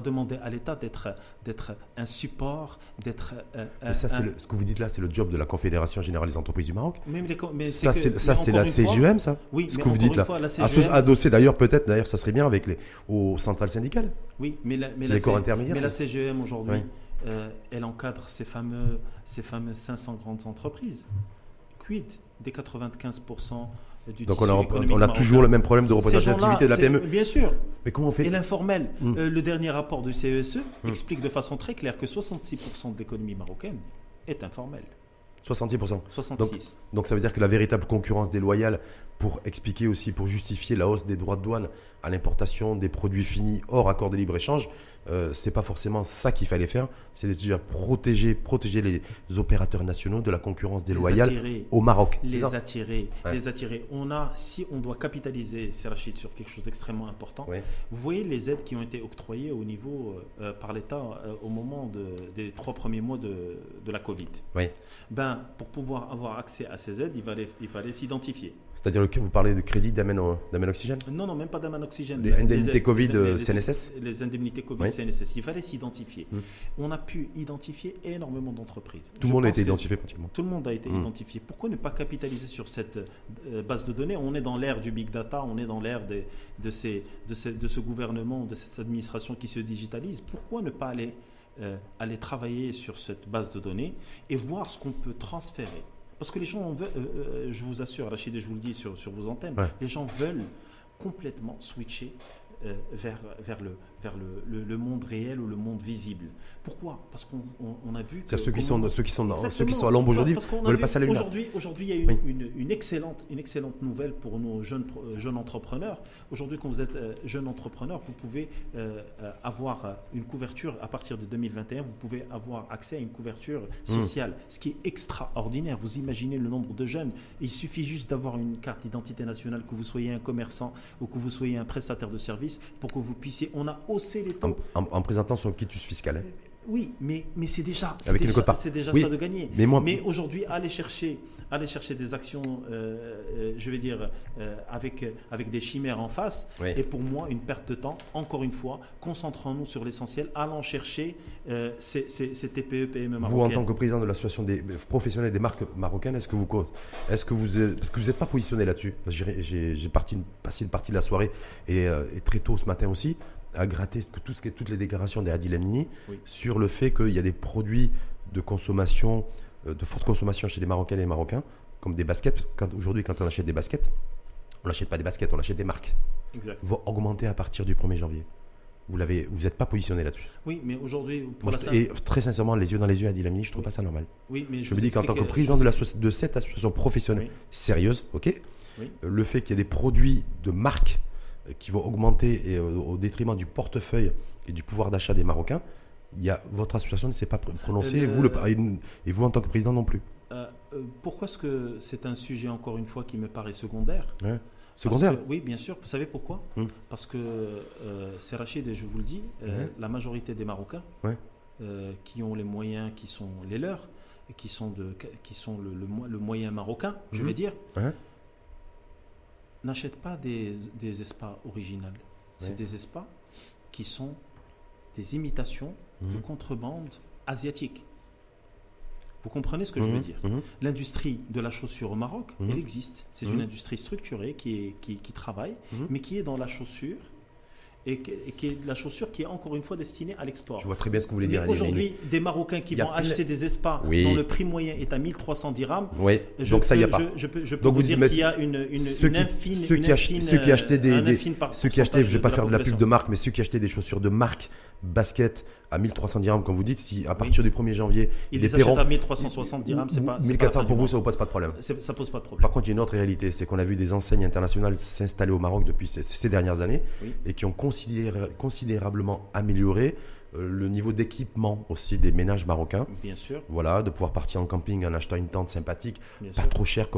demander à l'État d'être un support, d'être. Ce que vous dites là, c'est le job de la Confédération générale des entreprises du Maroc. Ça, c'est la CGEM, ça. Oui, ce que vous dites là, adossé d'ailleurs peut-être, ça serait bien avec aux centrales syndicales. Oui, mais les corps intermédiaires. Mais la CGM aujourd'hui, elle encadre ces fameux 500 grandes entreprises. Quid des 95% du tissu économique marocain. Donc on a toujours le même problème de représentativité de la PME. Bien sûr. Mais comment on fait? Et l'informel. Le dernier rapport du CESE explique de façon très claire que 66% de l'économie marocaine est informelle. 66%. 66. Donc ça veut dire que la véritable concurrence déloyale, pour justifier la hausse des droits de douane à l'importation des produits finis hors accord de libre-échange, c'est pas forcément ça qu'il fallait faire. C'est déjà protéger les opérateurs nationaux de la concurrence déloyale au Maroc. Les attirer. Si on doit capitaliser, Rachid, sur quelque chose d'extrêmement important, vous voyez les aides qui ont été octroyées au niveau par l'État au moment des 3 premiers mois de la Covid. Pour pouvoir avoir accès à ces aides, il fallait s'identifier. C'est-à-dire que vous parlez de crédit d'amène oxygène? Non, même pas d'amène oxygène. Les indemnités Covid CNSS? Les indemnités Covid CNSS. Il fallait s'identifier. On a pu identifier énormément d'entreprises. Tout le monde a été identifié pratiquement. Tout le monde a été identifié. Pourquoi ne pas capitaliser sur cette base de données? On est dans l'ère du big data, on est dans l'ère de ce gouvernement, de cette administration qui se digitalise. Pourquoi ne pas aller travailler sur cette base de données et voir ce qu'on peut transférer? Parce que les gens veulent, je vous assure, Rachid, et je vous le dis sur vos antennes, les gens veulent complètement switcher vers le monde réel ou le monde visible. Pourquoi? Parce qu'on a vu que ceux qui sont à l'ombre aujourd'hui veulent passer à la lumière. Aujourd'hui, il y a une excellente nouvelle pour nos jeunes entrepreneurs. Aujourd'hui, quand vous êtes jeune entrepreneur, vous pouvez avoir une couverture à partir de 2021. Vous pouvez avoir accès à une couverture sociale, ce qui est extraordinaire. Vous imaginez le nombre de jeunes. Il suffit juste d'avoir une carte d'identité nationale, que vous soyez un commerçant ou que vous soyez un prestataire de services, pour que vous puissiez. On a haussé les taux. En présentant son quitus fiscal. Oui, mais c'est déjà, ça de gagner. Mais aujourd'hui, aller chercher des actions, je vais dire, avec des chimères en face, oui, est pour moi une perte de temps. Encore une fois, concentrons-nous sur l'essentiel, allons chercher ces TPE-PME marocaines. Vous, en tant que président de l'association des professionnels des marques marocaines, est-ce que vous n'êtes pas positionné là-dessus? J'ai passé une partie de la soirée et très tôt ce matin aussi, à gratter toutes les déclarations d'Adil Lamnini, oui, sur le fait qu'il y a des produits de consommation, de forte consommation chez les Marocaines et les Marocains, comme des baskets, parce qu'aujourd'hui, quand on achète des baskets, on n'achète pas des baskets, on achète des marques. Exact. Vont augmenter à partir du 1er janvier. Vous n'êtes pas positionné là-dessus. Oui, mais aujourd'hui... Et très sincèrement, les yeux dans les yeux, Adil Lamnini, je ne trouve, oui, pas ça normal. Oui, mais je vous dis qu'en tant que président de cette association professionnelle, oui, sérieuse, ok, oui, le fait qu'il y ait des produits de marques qui vont augmenter et au détriment du portefeuille et du pouvoir d'achat des Marocains, votre association ne s'est pas prononcée, et vous en tant que président non plus. Pourquoi est-ce que c'est un sujet, encore une fois, qui me paraît secondaire? Ouais. Secondaire que, oui, bien sûr. Vous savez pourquoi? Parce que, c'est Rachid, et je vous le dis, la majorité des Marocains, ouais, qui ont les moyens qui sont les leurs, et qui sont le moyen marocain, je vais dire, ouais, n'achète pas des espas originales. C'est, ouais, des espas qui sont des imitations, mmh, de contrebande asiatique. Vous comprenez ce que, mmh, je veux dire, mmh. L'industrie de la chaussure au Maroc, mmh, elle existe. C'est, mmh, une industrie structurée qui travaille, mmh, mais qui est dans la chaussure, et qui est de la chaussure qui est encore une fois destinée à l'export. Je vois très bien ce que vous voulez dire. Aujourd'hui, des Marocains qui vont acheter des espas, oui, dont le prix moyen est à 1300 dirhams. Oui. Donc ça, il n'y a pas. Je peux vous dire qu'il y a une infime... Ceux qui achetaient, je ne vais pas faire de la pub de marque, mais ceux qui achetaient des chaussures de marque, baskets à 1300 dirhams, comme vous dites, si à partir, oui, du 1er janvier... Ils les achètent à 1360 dirhams, c'est pas... 1400 pour vous, ça ne vous pose pas de problème. Ça ne pose pas de problème. Par contre, il y a une autre réalité, c'est qu'on a vu des enseignes internationales s'installer au Maroc depuis ces dernières années, et qui ont considérablement amélioré le niveau d'équipement aussi des ménages marocains. Bien sûr. Voilà, de pouvoir partir en camping en achetant une tente sympathique, bien pas sûr, trop chère,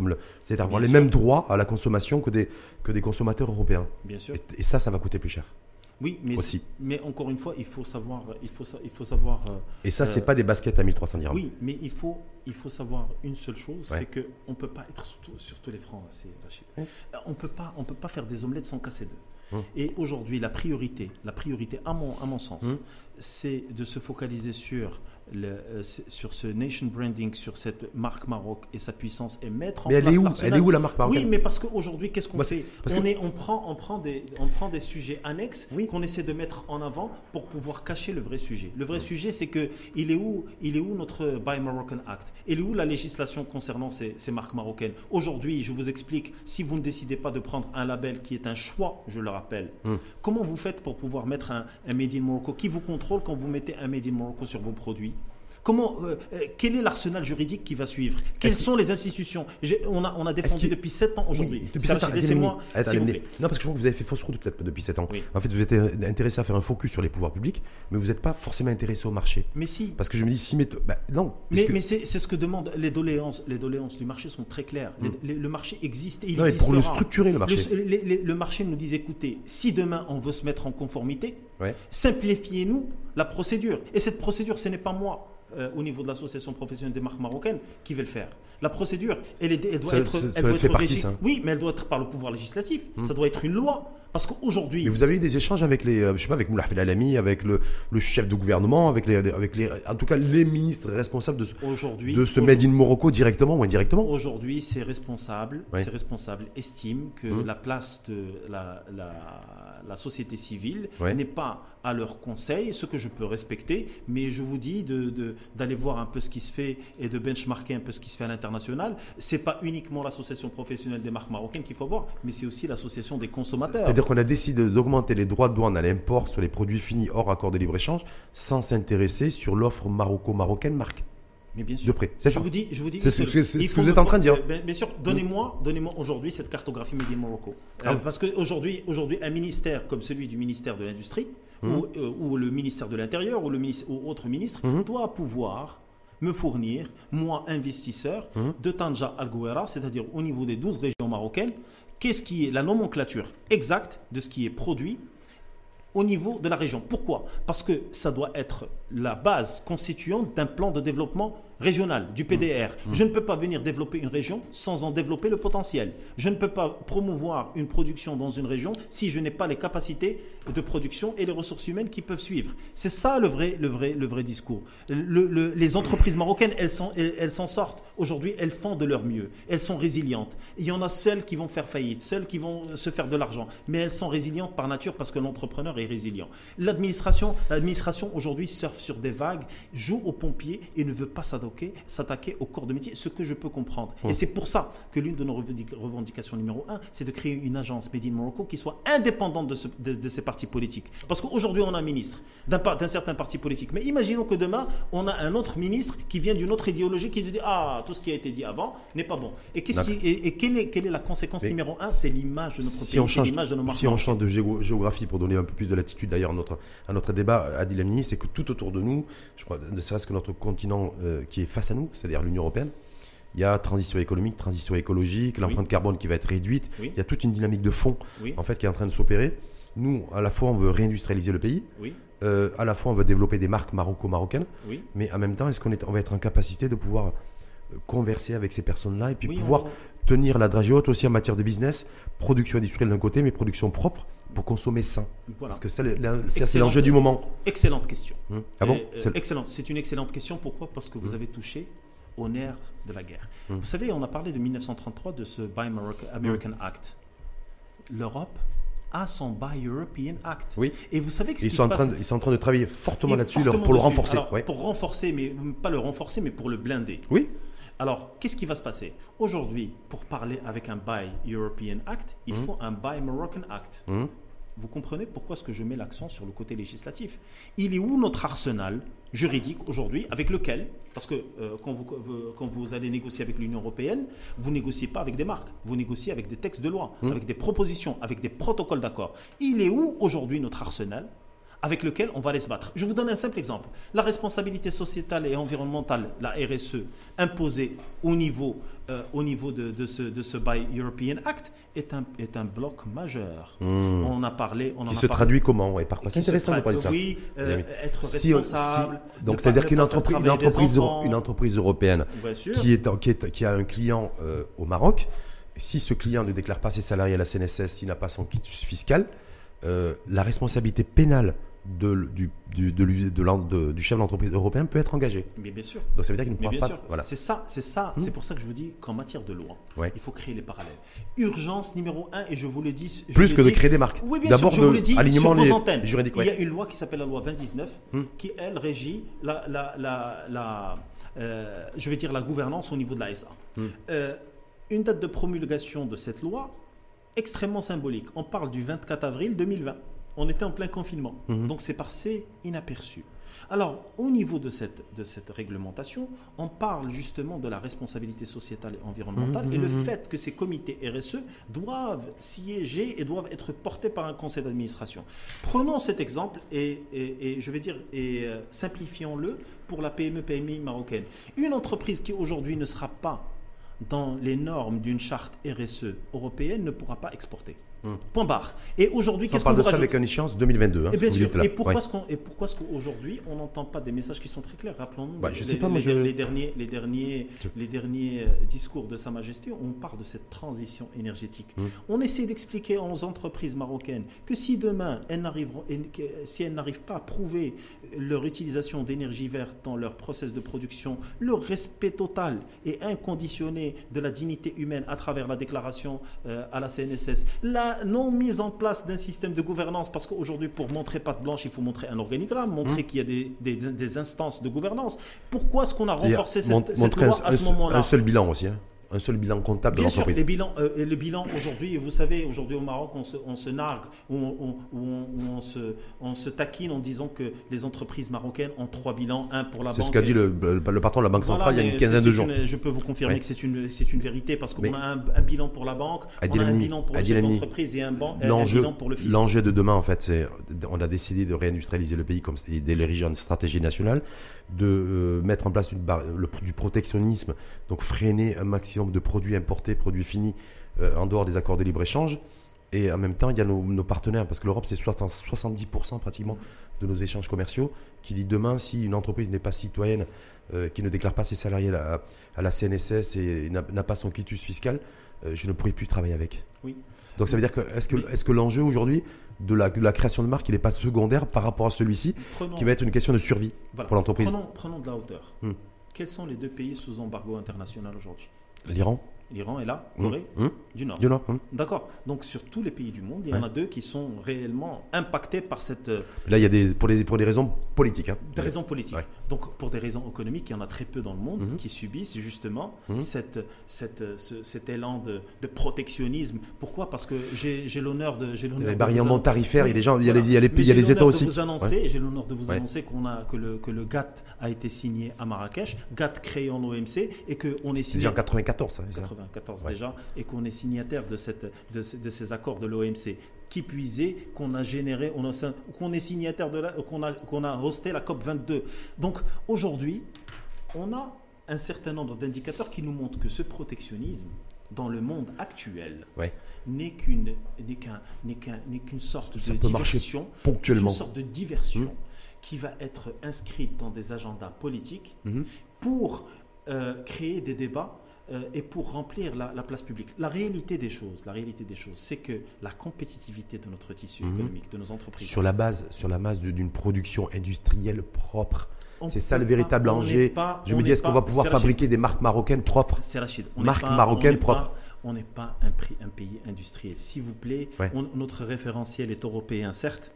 c'est-à-dire avoir les mêmes droits à la consommation que des consommateurs européens. Bien sûr. Et ça va coûter plus cher. Oui, mais encore une fois, il faut savoir. Et ça, c'est pas des baskets à 1300 dirhams. Oui, mais il faut savoir une seule chose, ouais, c'est que on peut pas être sur tous les francs. Ouais. On peut pas faire des omelettes sans casser d'œufs. Ouais. Et aujourd'hui, la priorité à mon sens, ouais, c'est de se focaliser sur ce nation branding, sur cette marque Maroc et sa puissance, et mettre en place. Elle est où la marque Maroc? Oui, mais parce qu'aujourd'hui, qu'est-ce qu'on fait? On prend des sujets annexes, oui, qu'on essaie de mettre en avant pour pouvoir cacher le vrai sujet. Le vrai, oui, sujet, c'est que il est où notre Buy Moroccan Act? Il est où la législation concernant ces marques marocaines? Aujourd'hui, je vous explique, si vous ne décidez pas de prendre un label qui est un choix, je le rappelle, comment vous faites pour pouvoir mettre un Made in Morocco? Qui vous contrôle quand vous mettez un Made in Morocco sur vos produits? Quel est l'arsenal juridique qui va suivre? Quelles sont les institutions? On a défendu depuis 7 ans aujourd'hui. Oui, laissez-moi, s'il vous plaît. Non, parce que je crois que vous avez fait fausse route peut-être depuis 7 ans. Oui. En fait, vous êtes intéressé à faire un focus sur les pouvoirs publics, mais vous n'êtes pas forcément intéressé au marché. Mais si. Parce que je me dis, non. Mais c'est ce que demandent les doléances. Les doléances du marché sont très claires. Le marché existe et il existe. Pour le structurer, le marché. Le marché nous dit, écoutez, si demain on veut se mettre en conformité, ouais, simplifiez-nous la procédure. Et cette procédure, ce n'est pas moi, au niveau de l'association professionnelle des marques marocaines, qui va le faire. La procédure, elle doit être régie. Oui, mais elle doit être par le pouvoir législatif. Ça doit être une loi. Parce qu'aujourd'hui... Mais vous avez eu des échanges avec Moulay Hafid Elalamy, avec le chef de gouvernement, en tout cas les ministres responsables de ce Made in Morocco, directement ou indirectement. Aujourd'hui, ces responsables, oui, estiment que la place de la société civile, oui, n'est pas à leur conseil, ce que je peux respecter, mais je vous dis d'aller voir un peu ce qui se fait et de benchmarker un peu ce qui se fait à l'international. C'est pas uniquement l'association professionnelle des marques marocaines qu'il faut voir, mais c'est aussi l'association des consommateurs. C'est-à-dire qu'on a décidé d'augmenter les droits de douane à l'import sur les produits finis hors accord de libre-échange sans s'intéresser sur l'offre maroco-marocaine marque. Mais bien sûr. De près. C'est ça. Je vous dis. C'est ce que vous êtes en train de dire. Bien sûr. Donnez-moi aujourd'hui cette cartographie Made in Morocco. Parce qu'aujourd'hui, un ministère comme celui du ministère de l'Industrie, ou le ministère de l'Intérieur, ou autre ministre, doit pouvoir me fournir, moi, investisseur, de Tanja Al Gouera, c'est-à-dire au niveau des 12 régions marocaines, qu'est-ce qui est la nomenclature exacte de ce qui est produit au niveau de la région. Pourquoi? Parce que ça doit être la base constituante d'un plan de développement régional, du PDR. Je ne peux pas venir développer une région sans en développer le potentiel. Je ne peux pas promouvoir une production dans une région si je n'ai pas les capacités de production et les ressources humaines qui peuvent suivre. C'est ça le vrai discours. Les entreprises marocaines, elles s'en sortent. Aujourd'hui, elles font de leur mieux. Elles sont résilientes. Il y en a celles qui vont faire faillite, celles qui vont se faire de l'argent. Mais elles sont résilientes par nature parce que l'entrepreneur est résilient. L'administration aujourd'hui surfe sur des vagues, joue aux pompiers et ne veut pas s'attaquer au corps de métier, ce que je peux comprendre. Et c'est pour ça que l'une de nos revendications numéro 1, c'est de créer une agence Made in Morocco qui soit indépendante de ces partis politiques. Parce qu'aujourd'hui, on a un ministre d'un certain parti politique. Mais imaginons que demain, on a un autre ministre qui vient d'une autre idéologie qui dit « Ah, tout ce qui a été dit avant n'est pas bon ». Quelle est la conséquence numéro 1 ? C'est l'image de notre pays, l'image de nos marques. Si on change de géographie, pour donner un peu plus de latitude d'ailleurs à notre débat, Adil Lamnini, c'est que tout autour de nous, je crois, ne serait-ce que notre continent qui est face à nous, c'est-à-dire l'Union européenne, il y a transition économique, transition écologique, l'empreinte carbone qui va être réduite, il y a toute une dynamique de fond en fait qui est en train de s'opérer. Nous, à la fois, on veut réindustrialiser le pays, à la fois, on veut développer des marques marocaines, mais en même temps, est-ce qu'on va être en capacité de pouvoir converser avec ces personnes-là et puis pouvoir tenir la dragée haute aussi en matière de business, production industrielle d'un côté, mais production propre pour consommer sain. Voilà. Parce que ça, c'est l'enjeu du moment. Excellente question. C'est une excellente question. Pourquoi ? Parce que vous avez touché au nerf de la guerre. Vous savez, on a parlé de 1933 de ce Buy American Act. L'Europe à son Buy European Act. Et vous savez que ils sont en train de travailler fortement là-dessus pour le renforcer. Alors, pour renforcer, mais pas le renforcer, mais pour le blinder. Alors, qu'est-ce qui va se passer ? Aujourd'hui, pour parler avec un Buy European Act, il faut un Buy Moroccan Act. Vous comprenez pourquoi est-ce que je mets l'accent sur le côté législatif ? Il est où notre arsenal juridique aujourd'hui avec lequel, parce que quand vous allez négocier avec l'Union européenne, vous négociez pas avec des marques, vous négociez avec des textes de loi, avec des propositions, avec des protocoles d'accord. Il est où aujourd'hui notre arsenal avec lequel on va aller se battre ? Je vous donne un simple exemple. La responsabilité sociétale et environnementale, la RSE, imposée au niveau de ce Buy European Act, est un bloc majeur. On a parlé... traduit comment ? C'est intéressant de parler de ça. Être responsable... Donc, c'est-à-dire qu'une entreprise européenne qui a un client au Maroc, si ce client ne déclare pas ses salariés à la CNSS, s'il n'a pas son quitus fiscal, la responsabilité pénale du chef d'entreprise européen peut être engagé. Mais bien sûr. Donc ça veut dire qu'il ne pourra pas. Voilà. C'est ça. C'est pour ça que je vous dis qu'en matière de loi, il faut créer les parallèles. Urgence numéro 1, et je vous le dis. De créer des marques. Oui, bien sûr. Je vous le dis. Sur vos antennes. Il y a une loi qui s'appelle la loi 29, qui elle régit la gouvernance au niveau de la SA. Une date de promulgation de cette loi extrêmement symbolique. On parle du 24 avril 2020. On était en plein confinement. Donc, c'est passé inaperçu. Alors, au niveau de cette réglementation, on parle justement de la responsabilité sociétale et environnementale et le fait que ces comités RSE doivent siéger et doivent être portés par un conseil d'administration. Prenons cet exemple et simplifions-le pour la PME-PMI marocaine. Une entreprise qui aujourd'hui ne sera pas dans les normes d'une charte RSE européenne ne pourra pas exporter. Point barre. Et aujourd'hui, qu'est-ce qu'on parle de ça avec une échéance 2022. Et bien sûr. Et pourquoi est-ce qu'aujourd'hui on n'entend pas des messages qui sont très clairs ? Rappelons-nous les derniers discours de Sa Majesté. On parle de cette transition énergétique. On essaie d'expliquer aux entreprises marocaines que si demain elles n'arrivent pas à prouver leur utilisation d'énergie verte dans leur process de production, le respect total et inconditionné de la dignité humaine à travers la déclaration à la CNSS, la non-mise en place d'un système de gouvernance, parce qu'aujourd'hui, pour montrer patte blanche, il faut montrer un organigramme, montrer qu'il y a des instances de gouvernance. Pourquoi est-ce qu'on a renforcé cette loi à ce moment-là ? Un seul bilan aussi, un seul bilan comptable de l'entreprise. Bien sûr, le bilan aujourd'hui, vous savez, aujourd'hui au Maroc, on se nargue, on se taquine en disant que les entreprises marocaines ont 3 bilans, un pour la banque. C'est ce qu'a dit le patron de la Banque Centrale il y a une quinzaine de jours. Je peux vous confirmer que c'est une vérité, parce qu'on a un bilan pour la banque, on a un bilan pour l'entreprise et un bilan pour le fisc. L'enjeu de demain, en fait, c'est on a décidé de réindustrialiser le pays et d'élaborer une stratégie nationale, de mettre en place du protectionnisme, donc freiner un maximum de produits importés, produits finis en dehors des accords de libre-échange, Et en même temps, il y a nos partenaires, parce que l'Europe, c'est 70% pratiquement de nos échanges commerciaux, qui dit demain, si une entreprise n'est pas citoyenne, qui ne déclare pas ses salariés à la CNSS et n'a pas son quitus fiscal, je ne pourrai plus travailler avec. Oui. Donc ça veut dire que est-ce que l'enjeu aujourd'hui de la création de marque, il n'est pas secondaire par rapport à celui-ci, qui va être une question de survie pour l'entreprise. Prenons de la hauteur. Quels sont les deux pays sous embargo international aujourd'hui? L'Iran. L'Iran est là, Corée du Nord. D'accord. Donc sur tous les pays du monde, il y en a deux qui sont réellement impactés par cette... Là, il y a pour des raisons politiques. Hein. Des raisons politiques. Ouais. Donc pour des raisons économiques, il y en a très peu dans le monde qui subissent justement cet élan de protectionnisme. Pourquoi? Parce que j'ai l'honneur de... Les barrières non tarifaires, il y a les pays, il y a les États aussi. J'ai l'honneur de vous annoncer que le GATT a été signé à Marrakech, GATT créé en OMC, et qu'on est signé... en 94, ça. 94 déjà, et qu'on est signataire de ces accords de l'OMC qui puisaient, qu'on a généré, qu'on est signataire de la, qu'on a hosté la COP 22. Donc aujourd'hui on a un certain nombre d'indicateurs qui nous montrent que ce protectionnisme dans le monde actuel n'est qu'une sorte de diversion ponctuellement, une sorte de diversion qui va être inscrite dans des agendas politiques pour créer des débats et pour remplir la place publique. La réalité des choses, c'est que la compétitivité de notre tissu économique, de nos entreprises... Sur la base d'une production industrielle propre. C'est ça le véritable enjeu. Je me dis, est-ce qu'on va pouvoir fabriquer des marques marocaines propres? C'est Rachid. On n'est pas un pays industriel. S'il vous plaît, notre référentiel est européen, certes,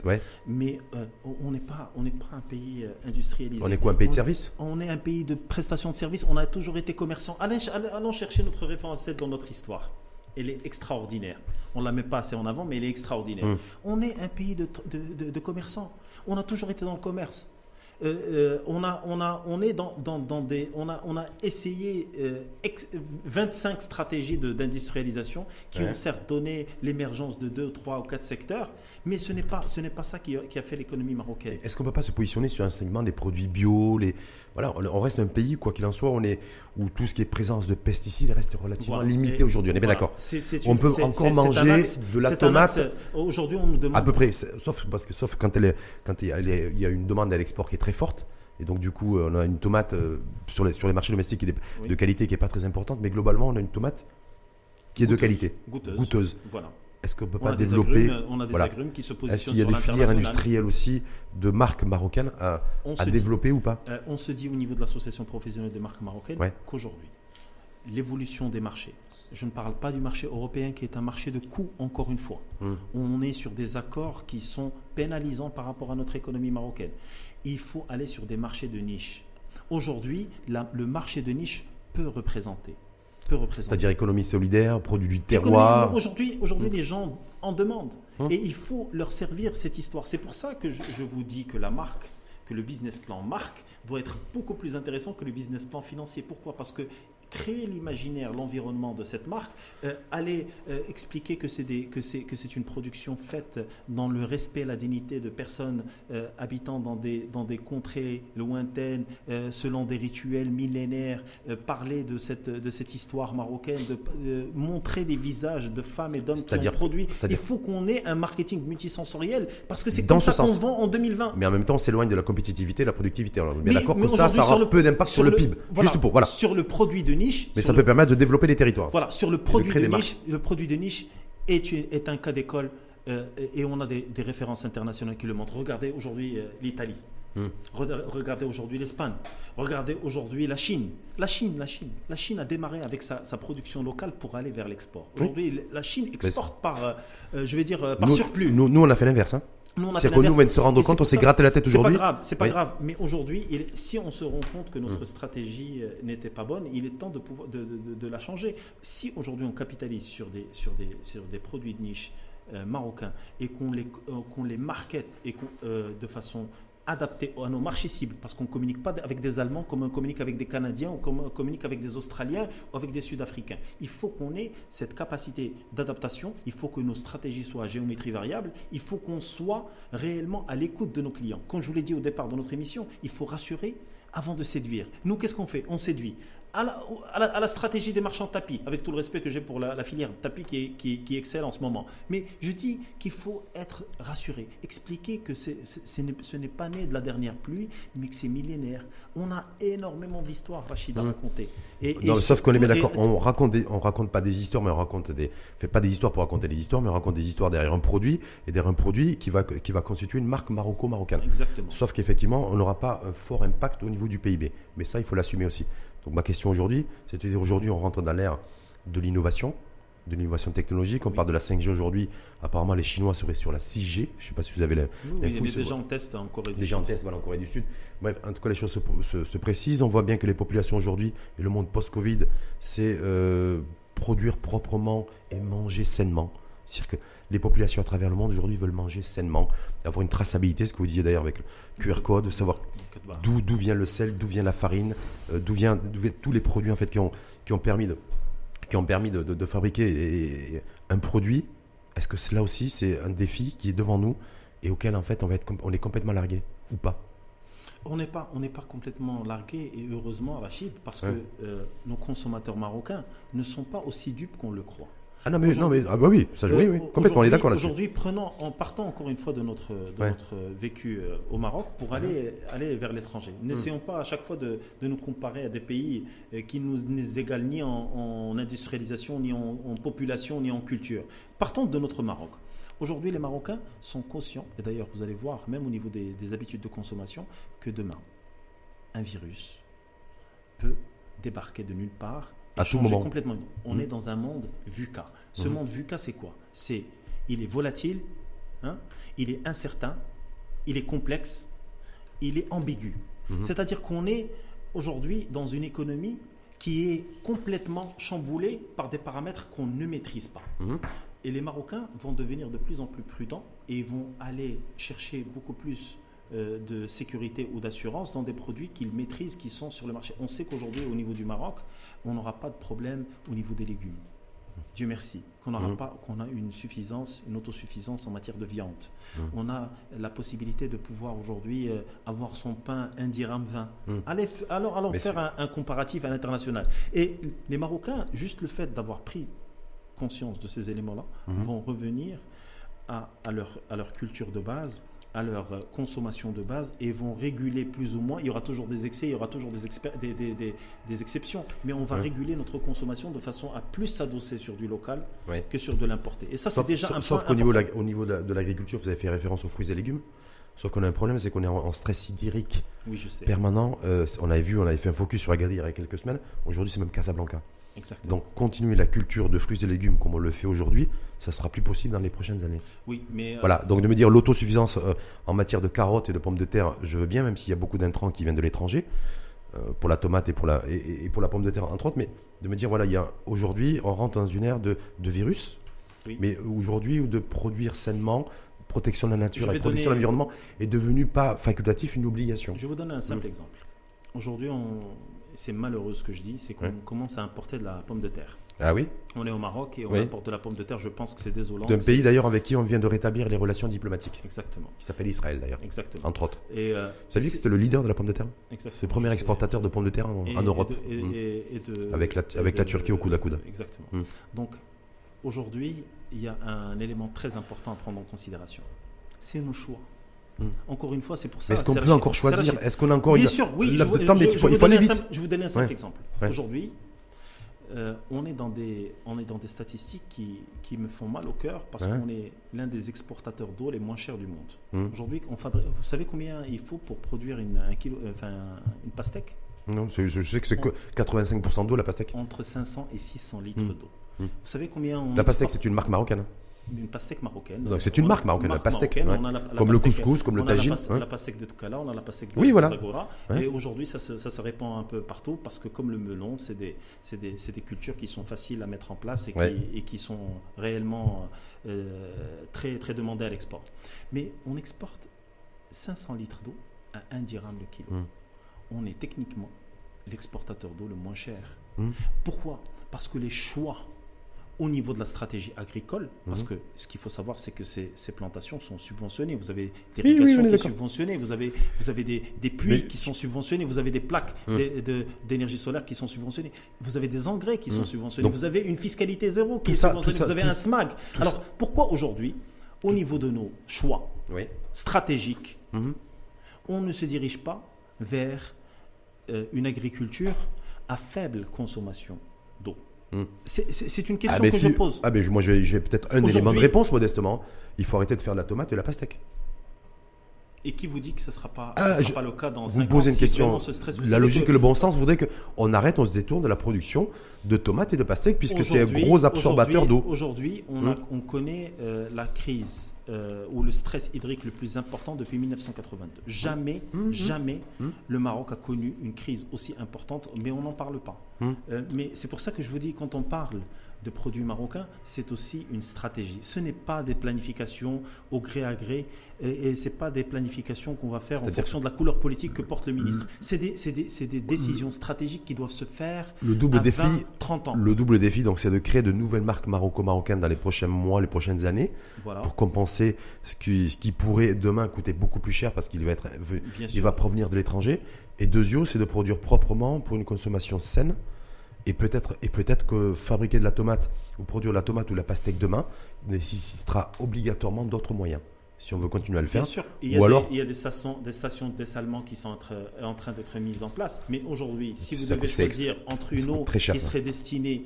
mais on n'est pas un pays industrialisé. On est quoi, un pays de service? On est un pays de prestation de services. On a toujours été commerçants. Allons chercher notre référentiel dans notre histoire. Elle est extraordinaire. On ne la met pas assez en avant, mais elle est extraordinaire. On est un pays de commerçants. On a toujours été dans le commerce. On a essayé 25 stratégies d'industrialisation qui ont certes donné l'émergence de 2, 3 ou 4 secteurs, mais ce n'est pas ça qui a fait l'économie marocaine. Est-ce qu'on ne peut pas se positionner sur un segment des produits bio, on reste un pays, quoi qu'il en soit, où tout ce qui est présence de pesticides reste relativement limité aujourd'hui. On est bien d'accord. On peut encore manger de la tomate. Aujourd'hui, on nous demande à peu près, sauf quand il y a une demande à l'export qui est très forte, et donc du coup on a une tomate sur les marchés domestiques de qualité qui n'est pas très importante, mais globalement on a une tomate qui est de qualité, goûteuse. Voilà. Est-ce qu'on ne peut pas développer... On a des agrumes qui se positionnent sur l'international. Est-ce qu'il y a des filières industrielles aussi de marques marocaines à développer ou pas? On se dit au niveau de l'association professionnelle des marques marocaines qu'aujourd'hui, l'évolution des marchés, je ne parle pas du marché européen qui est un marché de coût, encore une fois. On est sur des accords qui sont pénalisants par rapport à notre économie marocaine. Il faut aller sur des marchés de niche. Aujourd'hui, le marché de niche peut représenter. C'est-à-dire économie solidaire, produit du terroir. Aujourd'hui, les gens en demandent. Et il faut leur servir cette histoire. C'est pour ça que je vous dis que la marque, que le business plan marque, doit être beaucoup plus intéressant que le business plan financier. Pourquoi? Parce que créer l'imaginaire, l'environnement de cette marque, aller expliquer que c'est une production faite dans le respect, la dignité de personnes habitant dans des contrées lointaines, selon des rituels millénaires, parler de cette histoire marocaine, montrer des visages de femmes et d'hommes qui ont produit. Il faut qu'on ait un marketing multisensoriel, parce que c'est comme ça qu'on vend en 2020. Mais en même temps, on s'éloigne de la compétitivité, de la productivité. Alors, mais d'accord que ça aura peu d'impact sur le PIB. Sur le produit de niche. Mais ça peut permettre de développer les territoires. Voilà, sur le produit de niche, le produit de niche est un cas d'école et on a des références internationales qui le montrent. Regardez aujourd'hui l'Italie, regardez aujourd'hui l'Espagne, regardez aujourd'hui la Chine. La Chine a démarré avec sa production locale pour aller vers l'export. Aujourd'hui, la Chine exporte par surplus. Nous, on a fait l'inverse. C'est que nous, on se rendre compte, on s'est gratté la tête aujourd'hui. C'est pas grave. Mais aujourd'hui, si on se rend compte que notre stratégie n'était pas bonne, il est temps de la changer. Si aujourd'hui on capitalise sur des produits de niche marocains et qu'on les markete et de façon adaptée à nos marchés cibles, parce qu'on ne communique pas avec des Allemands comme on communique avec des Canadiens ou comme on communique avec des Australiens ou avec des Sud-Africains. Il faut qu'on ait cette capacité d'adaptation, il faut que nos stratégies soient à géométrie variable, il faut qu'on soit réellement à l'écoute de nos clients. Comme je vous l'ai dit au départ de notre émission, il faut rassurer avant de séduire. Nous, qu'est-ce qu'on fait? On séduit à la stratégie des marchands tapis, avec tout le respect que j'ai pour la filière tapis qui excelle en ce moment. Mais je dis qu'il faut être rassuré, expliquer que ce n'est pas né de la dernière pluie, mais que c'est millénaire. On a énormément d'histoires, Rachid, à raconter. Non, sauf qu'on est bien d'accord, on raconte pas des histoires, mais on raconte des histoires derrière un produit, et derrière un produit qui va constituer une marque marocaine. Exactement. Sauf qu'effectivement, on n'aura pas un fort impact au niveau du PIB. Mais ça, il faut l'assumer aussi. Donc ma question aujourd'hui, c'est-à-dire aujourd'hui on rentre dans l'ère de l'innovation technologique, on parle de la 5G aujourd'hui, apparemment les Chinois seraient sur la 6G, je ne sais pas si vous avez l'info. Déjà en test en Corée du Sud. Déjà en test, voilà, en Corée du Sud. Bref, en tout cas les choses se précisent, on voit bien que les populations aujourd'hui et le monde post-Covid, c'est produire proprement et manger sainement. C'est-à-dire que les populations à travers le monde aujourd'hui veulent manger sainement, avoir une traçabilité, ce que vous disiez d'ailleurs avec le QR code, savoir d'où vient le sel, d'où vient la farine, d'où vient tous les produits en fait qui ont permis de fabriquer un produit. Est-ce que cela aussi c'est un défi qui est devant nous et auquel en fait on est complètement largué ou pas? On n'est pas complètement largué, et heureusement, Rachid, parce que nos consommateurs marocains ne sont pas aussi dupes qu'on le croit. Ah non, mais, oui, complètement, on est d'accord là-dessus. Aujourd'hui, en partant encore une fois de notre vécu au Maroc pour aller vers l'étranger. N'essayons pas à chaque fois de nous comparer à des pays qui ne nous égalent ni en industrialisation, ni en population, ni en culture. Partons de notre Maroc. Aujourd'hui, les Marocains sont conscients, et d'ailleurs vous allez voir, même au niveau des habitudes de consommation, que demain, un virus peut débarquer de nulle part. À tout moment. Complètement. On est dans un monde VUCA. Ce monde VUCA, c'est quoi? Il est volatile, il est incertain, il est complexe, il est ambigu. C'est-à-dire qu'on est aujourd'hui dans une économie qui est complètement chamboulée par des paramètres qu'on ne maîtrise pas. Et les Marocains vont devenir de plus en plus prudents et vont aller chercher beaucoup plus de sécurité ou d'assurance dans des produits qu'ils maîtrisent, qui sont sur le marché. On sait qu'aujourd'hui, au niveau du Maroc, on n'aura pas de problème au niveau des légumes. Dieu merci qu'on a une autosuffisance en matière de viande. On a la possibilité de pouvoir aujourd'hui avoir son pain 1 dirham 20. Allons faire un comparatif à l'international. Et les Marocains, juste le fait d'avoir pris conscience de ces éléments-là, vont revenir à leur culture de base, à leur consommation de base, et vont réguler plus ou moins. Il y aura toujours des excès, il y aura toujours des exceptions, mais on va réguler notre consommation de façon à plus s'adosser sur du local que sur de l'importé. Et ça, c'est déjà un point important. Sauf qu'au niveau de l'agriculture, vous avez fait référence aux fruits et légumes. Sauf qu'on a un problème, c'est qu'on est en stress hydrique permanent. On avait fait un focus sur Agadir il y a quelques semaines. Aujourd'hui, c'est même Casablanca. Exactement. Donc, continuer la culture de fruits et légumes comme on le fait aujourd'hui, ça ne sera plus possible dans les prochaines années. Oui, mais voilà. Donc, de me dire l'autosuffisance en matière de carottes et de pommes de terre, je veux bien, même s'il y a beaucoup d'intrants qui viennent de l'étranger, pour la tomate et pour la pomme de terre, entre autres. Mais de me dire, voilà, aujourd'hui, on rentre dans une ère de virus, mais aujourd'hui, de produire sainement. Protection de la nature et protection de l'environnement est devenue pas facultatif, une obligation. Je vous donne un simple exemple. Aujourd'hui, c'est malheureux ce que je dis, c'est qu'on commence à importer de la pomme de terre. Ah oui. On est au Maroc et on importe de la pomme de terre, je pense que c'est désolant. D'un pays d'ailleurs avec qui on vient de rétablir les relations diplomatiques. Exactement. Qui s'appelle Israël d'ailleurs. Exactement. Entre autres. Vous saviez que c'était le leader de la pomme de terre ? Exactement. C'est le premier exportateur de pommes de terre en Europe. Avec la Turquie au coude à coude. Exactement. Donc, aujourd'hui, il y a un élément très important à prendre en considération. C'est nos choix. Encore une fois, c'est pour ça. Est-ce qu'on peut encore choisir? Est-ce qu'on a encore bien sûr, oui. Je vais vous donner un simple exemple. Aujourd'hui, on est dans des statistiques qui me font mal au cœur parce qu'on est l'un des exportateurs d'eau les moins chers du monde. Aujourd'hui, vous savez combien il faut pour produire une pastèque? Non, je sais que c'est 85% d'eau la pastèque. Entre 500 et 600 litres d'eau. Vous savez combien La pastèque, c'est une marque marocaine. Une pastèque marocaine. Donc c'est une marque marocaine, la pastèque. Comme le couscous, comme le tagine. On a la pastèque de Toukala, on a la pastèque de Zagora. Et aujourd'hui, ça se répand un peu partout parce que, comme le melon, c'est des cultures qui sont faciles à mettre en place et qui sont réellement très, très demandées à l'export. Mais on exporte 500 litres d'eau à 1 dirham le kilo. On est techniquement l'exportateur d'eau le moins cher. Pourquoi ? Parce que les choix au niveau de la stratégie agricole, parce que ce qu'il faut savoir, c'est que ces plantations sont subventionnées. Vous avez des irrigations qui sont subventionnées, vous avez des puits qui sont subventionnés, vous avez des plaques d'énergie solaire qui sont subventionnées, vous avez des engrais qui sont subventionnés, vous avez une fiscalité zéro qui est subventionnée, vous avez un SMAG. Alors pourquoi aujourd'hui, au niveau de nos choix stratégiques, on ne se dirige pas vers une agriculture à faible consommation d'eau? C'est une question que je pose. Moi, j'ai peut-être un élément de réponse, modestement. Il faut arrêter de faire de la tomate et de la pastèque. Et qui vous dit que ce ne sera pas, pas le cas dans 5 ans? Vous posez une question. La logique et le bon sens voudraient qu'on arrête, on se détourne de la production de tomates et de pastèques, puisque c'est un gros absorbateur d'eau. Aujourd'hui, on connaît la crise ou le stress hydrique le plus important depuis 1982. Jamais le Maroc a connu une crise aussi importante, mais on n'en parle pas. Mais c'est pour ça que je vous dis, quand on parle de produits marocains, c'est aussi une stratégie. Ce n'est pas des planifications au gré à gré, et ce n'est pas des planifications qu'on va faire en fonction de la couleur politique que porte le ministre. C'est des décisions stratégiques qui doivent se faire à 20-30 ans. Le double défi, donc, c'est de créer de nouvelles marques marocaines dans les prochains mois, les prochaines années, pour compenser ce qui pourrait demain coûter beaucoup plus cher parce qu'il va provenir de l'étranger. Et deuxièmement, c'est de produire proprement pour une consommation saine. Et peut-être que fabriquer de la tomate ou produire de la tomate ou de la pastèque demain nécessitera obligatoirement d'autres moyens si on veut continuer à le faire. Bien sûr, il y a des stations de dessalement qui sont en train d'être mises en place. Mais aujourd'hui, si vous devez choisir entre une eau qui serait destinée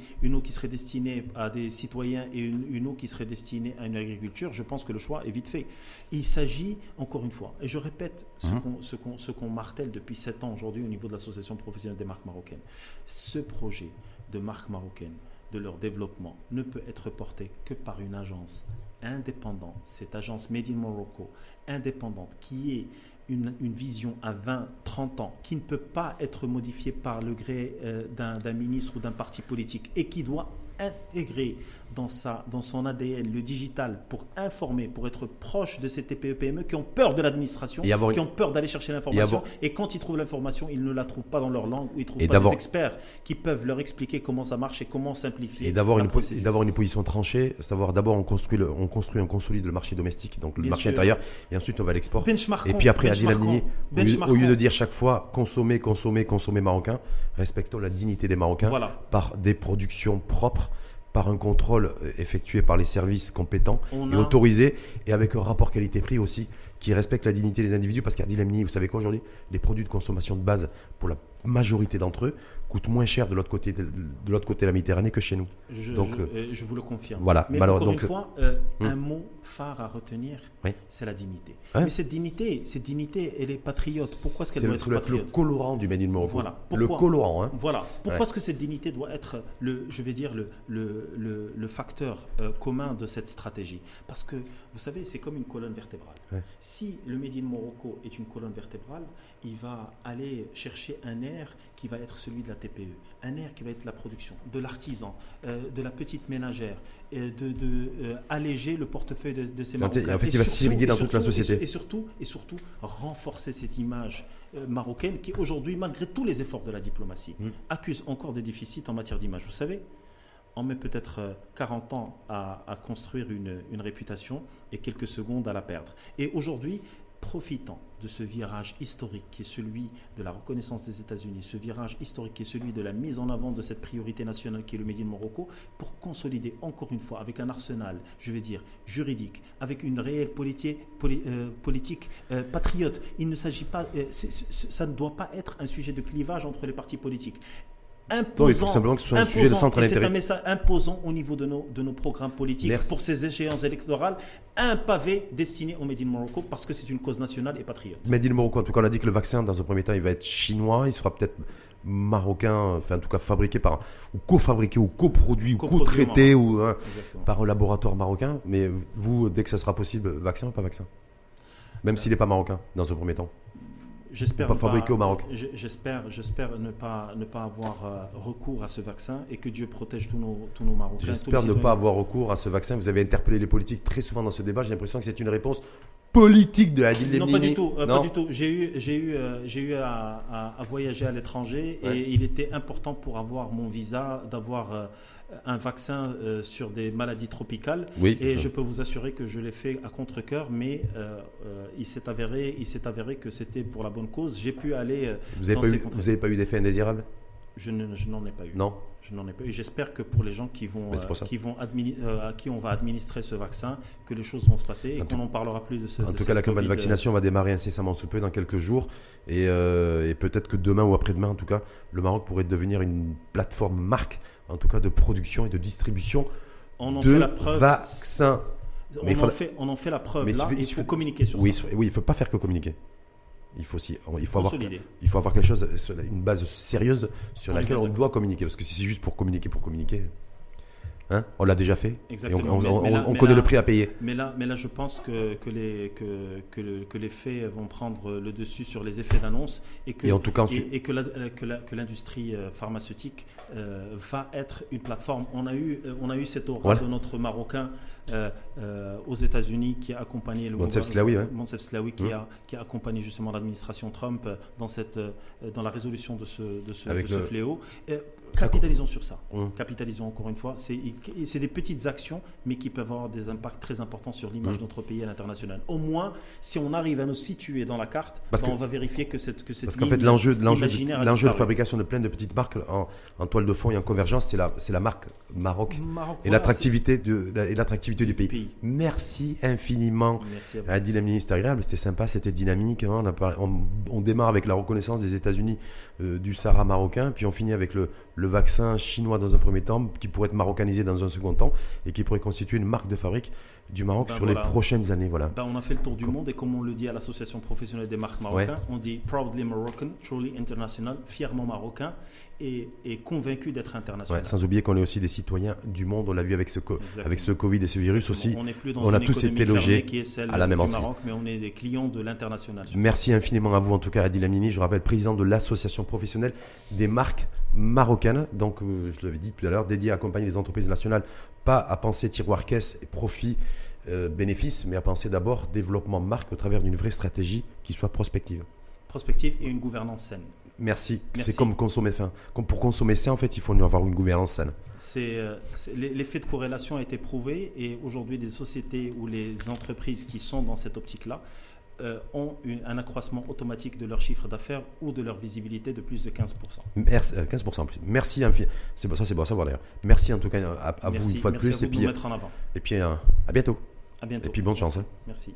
à des citoyens et une eau qui serait destinée à une agriculture, je pense que le choix est vite fait. Il s'agit, encore une fois, et je répète ce qu'on martèle depuis 7 ans aujourd'hui au niveau de l'Association professionnelle des marques marocaines, ce projet de marques marocaines, de leur développement, ne peut être porté que par une agence indépendante, cette agence Made in Morocco indépendante, qui est une vision à 20-30 ans, qui ne peut pas être modifiée par le gré d'un ministre ou d'un parti politique, et qui doit intégrer dans son ADN le digital pour informer, pour être proche de ces TPE-PME qui ont peur de l'administration, qui ont peur d'aller chercher l'information, et quand ils trouvent l'information, ils ne la trouvent pas dans leur langue, ou ils ne trouvent pas des experts qui peuvent leur expliquer comment ça marche et comment simplifier. Et d'avoir une position tranchée, savoir d'abord on consolide le marché domestique, donc le marché intérieur, et ensuite on va l'exporter. Et puis après, Adil Lamnini, au lieu de dire chaque fois consommer marocain, respectons la dignité des Marocains par des productions propres, par un contrôle effectué par les services compétents et autorisés, et avec un rapport qualité-prix aussi qui respecte la dignité des individus, parce qu'Adil Lamnini, vous savez quoi, aujourd'hui les produits de consommation de base pour la majorité d'entre eux coûtent moins cher de l'autre côté de la Méditerranée que chez nous. Donc je vous le confirme. Voilà. Mais encore une fois, un mot phare à retenir, c'est la dignité. Mais cette dignité, elle est patriote. Pourquoi est-ce qu'elle doit être patriote? Le colorant du Made in Morocco. Voilà. Pourquoi, le colorant. Pourquoi est-ce que cette dignité doit être le facteur commun de cette stratégie? Parce que vous savez, c'est comme une colonne vertébrale. Si le Made in Morocco est une colonne vertébrale, il va aller chercher un air qui va être celui de la TPE, un air qui va être la production, de l'artisan, de la petite ménagère, alléger le portefeuille de ces Marocains. En fait, il va s'irriguer dans toute la société. Et surtout, renforcer cette image marocaine qui, aujourd'hui, malgré tous les efforts de la diplomatie, accuse encore des déficits en matière d'image. Vous savez, on met peut-être 40 ans à construire une réputation et quelques secondes à la perdre. Et aujourd'hui, profitant de ce virage historique qui est celui de la reconnaissance des États-Unis, ce virage historique qui est celui de la mise en avant de cette priorité nationale qui est le Made in Morocco, pour consolider encore une fois avec un arsenal, je vais dire, juridique, avec une réelle politique patriote. Il ne s'agit pas, ça ne doit pas être un sujet de clivage entre les partis politiques. Non, il faut simplement que ce soit un sujet de centre d'intérêt. C'est un message imposant au niveau de nos programmes politiques. Merci. Pour ces échéances électorales, un pavé destiné au Made in Morocco, parce que c'est une cause nationale et patriote. Made in Morocco, en tout cas, on a dit que le vaccin, dans un premier temps, il va être chinois, il sera peut-être marocain, enfin en tout cas fabriqué par, ou co-fabriqué, ou coproduit, ou co-traité, ou par un laboratoire marocain. Mais vous, dès que ce sera possible, vaccin ou pas vaccin? Même s'il n'est pas marocain, dans un premier temps. J'espère fabriqué au Maroc. J'espère ne pas avoir recours à ce vaccin, et que Dieu protège tous nos Marocains. J'espère ne pas avoir recours à ce vaccin. Vous avez interpellé les politiques très souvent dans ce débat. J'ai l'impression que c'est une réponse politique de Adil Lamnini. Non, pas du tout. J'ai eu à voyager à l'étranger, et il était important pour avoir mon visa d'avoir un vaccin sur des maladies tropicales. Oui, et je peux vous assurer que je l'ai fait à contre-cœur, mais il s'est avéré que c'était pour la bonne cause. J'ai pu aller... Vous n'avez pas eu d'effet indésirable ? Je n'en ai pas eu. Non. Je n'en ai pas eu. J'espère que pour les gens qui on va administrer ce vaccin, que les choses vont se passer et qu'on n'en parlera plus de ce. En tout cas, la campagne de vaccination va démarrer incessamment sous peu, dans quelques jours, et peut-être que demain ou après-demain, en tout cas, le Maroc pourrait devenir une plateforme marque, en tout cas de production et de distribution de vaccins. On en fait la preuve. Là, il faut communiquer sur ça. Oui, il ne faut pas faire que communiquer. Il faut avoir quelque chose, une base sérieuse sur laquelle on doit communiquer. Parce que si c'est juste pour communiquer, hein, on l'a déjà fait. Exactement. Et on connaît le prix à payer. Mais là je pense que les faits vont prendre le dessus sur les effets d'annonce et que l'industrie pharmaceutique va être une plateforme. On a eu cette aura de notre Marocain aux États-Unis qui a accompagné le Monsef Slaoui qui a accompagné justement l'administration Trump dans la résolution de ce fléau. Capitalisons sur ça. Capitalisons encore une fois. C'est des petites actions, mais qui peuvent avoir des impacts très importants sur l'image de notre pays à l'international. Au moins, si on arrive à nous situer dans la carte, on va vérifier que cette ligne imaginaire. Parce qu'en fait, l'enjeu de fabrication de plein de petites marques en toile de fond et en convergence, c'est la marque Maroc et l'attractivité du pays. Merci infiniment, Adil Lamnini. C'était agréable, c'était sympa, c'était dynamique. On démarre avec la reconnaissance des États-Unis du Sahara marocain, puis on finit avec le vaccin chinois dans un premier temps, qui pourrait être marocanisé dans un second temps et qui pourrait constituer une marque de fabrique du Maroc les prochaines années. Voilà. On a fait le tour du monde et comme on le dit à l'association professionnelle des marques marocaines, on dit proudly Moroccan, truly international, fièrement marocain et convaincu d'être international. Sans oublier qu'on est aussi des citoyens du monde, on l'a vu avec ce Covid et ce virus. Exactement. Aussi. On a tous été logés à la même enseigne. Mais on est des clients de l'international. Merci infiniment à vous, en tout cas, Adil Lamnini, je rappelle, président de l'association professionnelle des marques marocaine, donc je l'avais dit tout à l'heure, dédiée à accompagner les entreprises nationales, pas à penser tiroir-caisse, profit, bénéfice, mais à penser d'abord développement marque au travers d'une vraie stratégie qui soit prospective. Prospective et une gouvernance saine. Merci. C'est comme consommer sain. Pour consommer sain, en fait, il faut avoir une gouvernance saine. L'effet de corrélation a été prouvé et aujourd'hui, des sociétés ou les entreprises qui sont dans cette optique-là ont un accroissement automatique de leur chiffre d'affaires ou de leur visibilité de plus de 15%. Merci, 15% en plus. Merci. C'est bon à savoir d'ailleurs. Merci en tout cas à vous une fois de plus. Merci à vous de nous mettre en avant. Et puis à bientôt. Et puis bonne chance. Merci.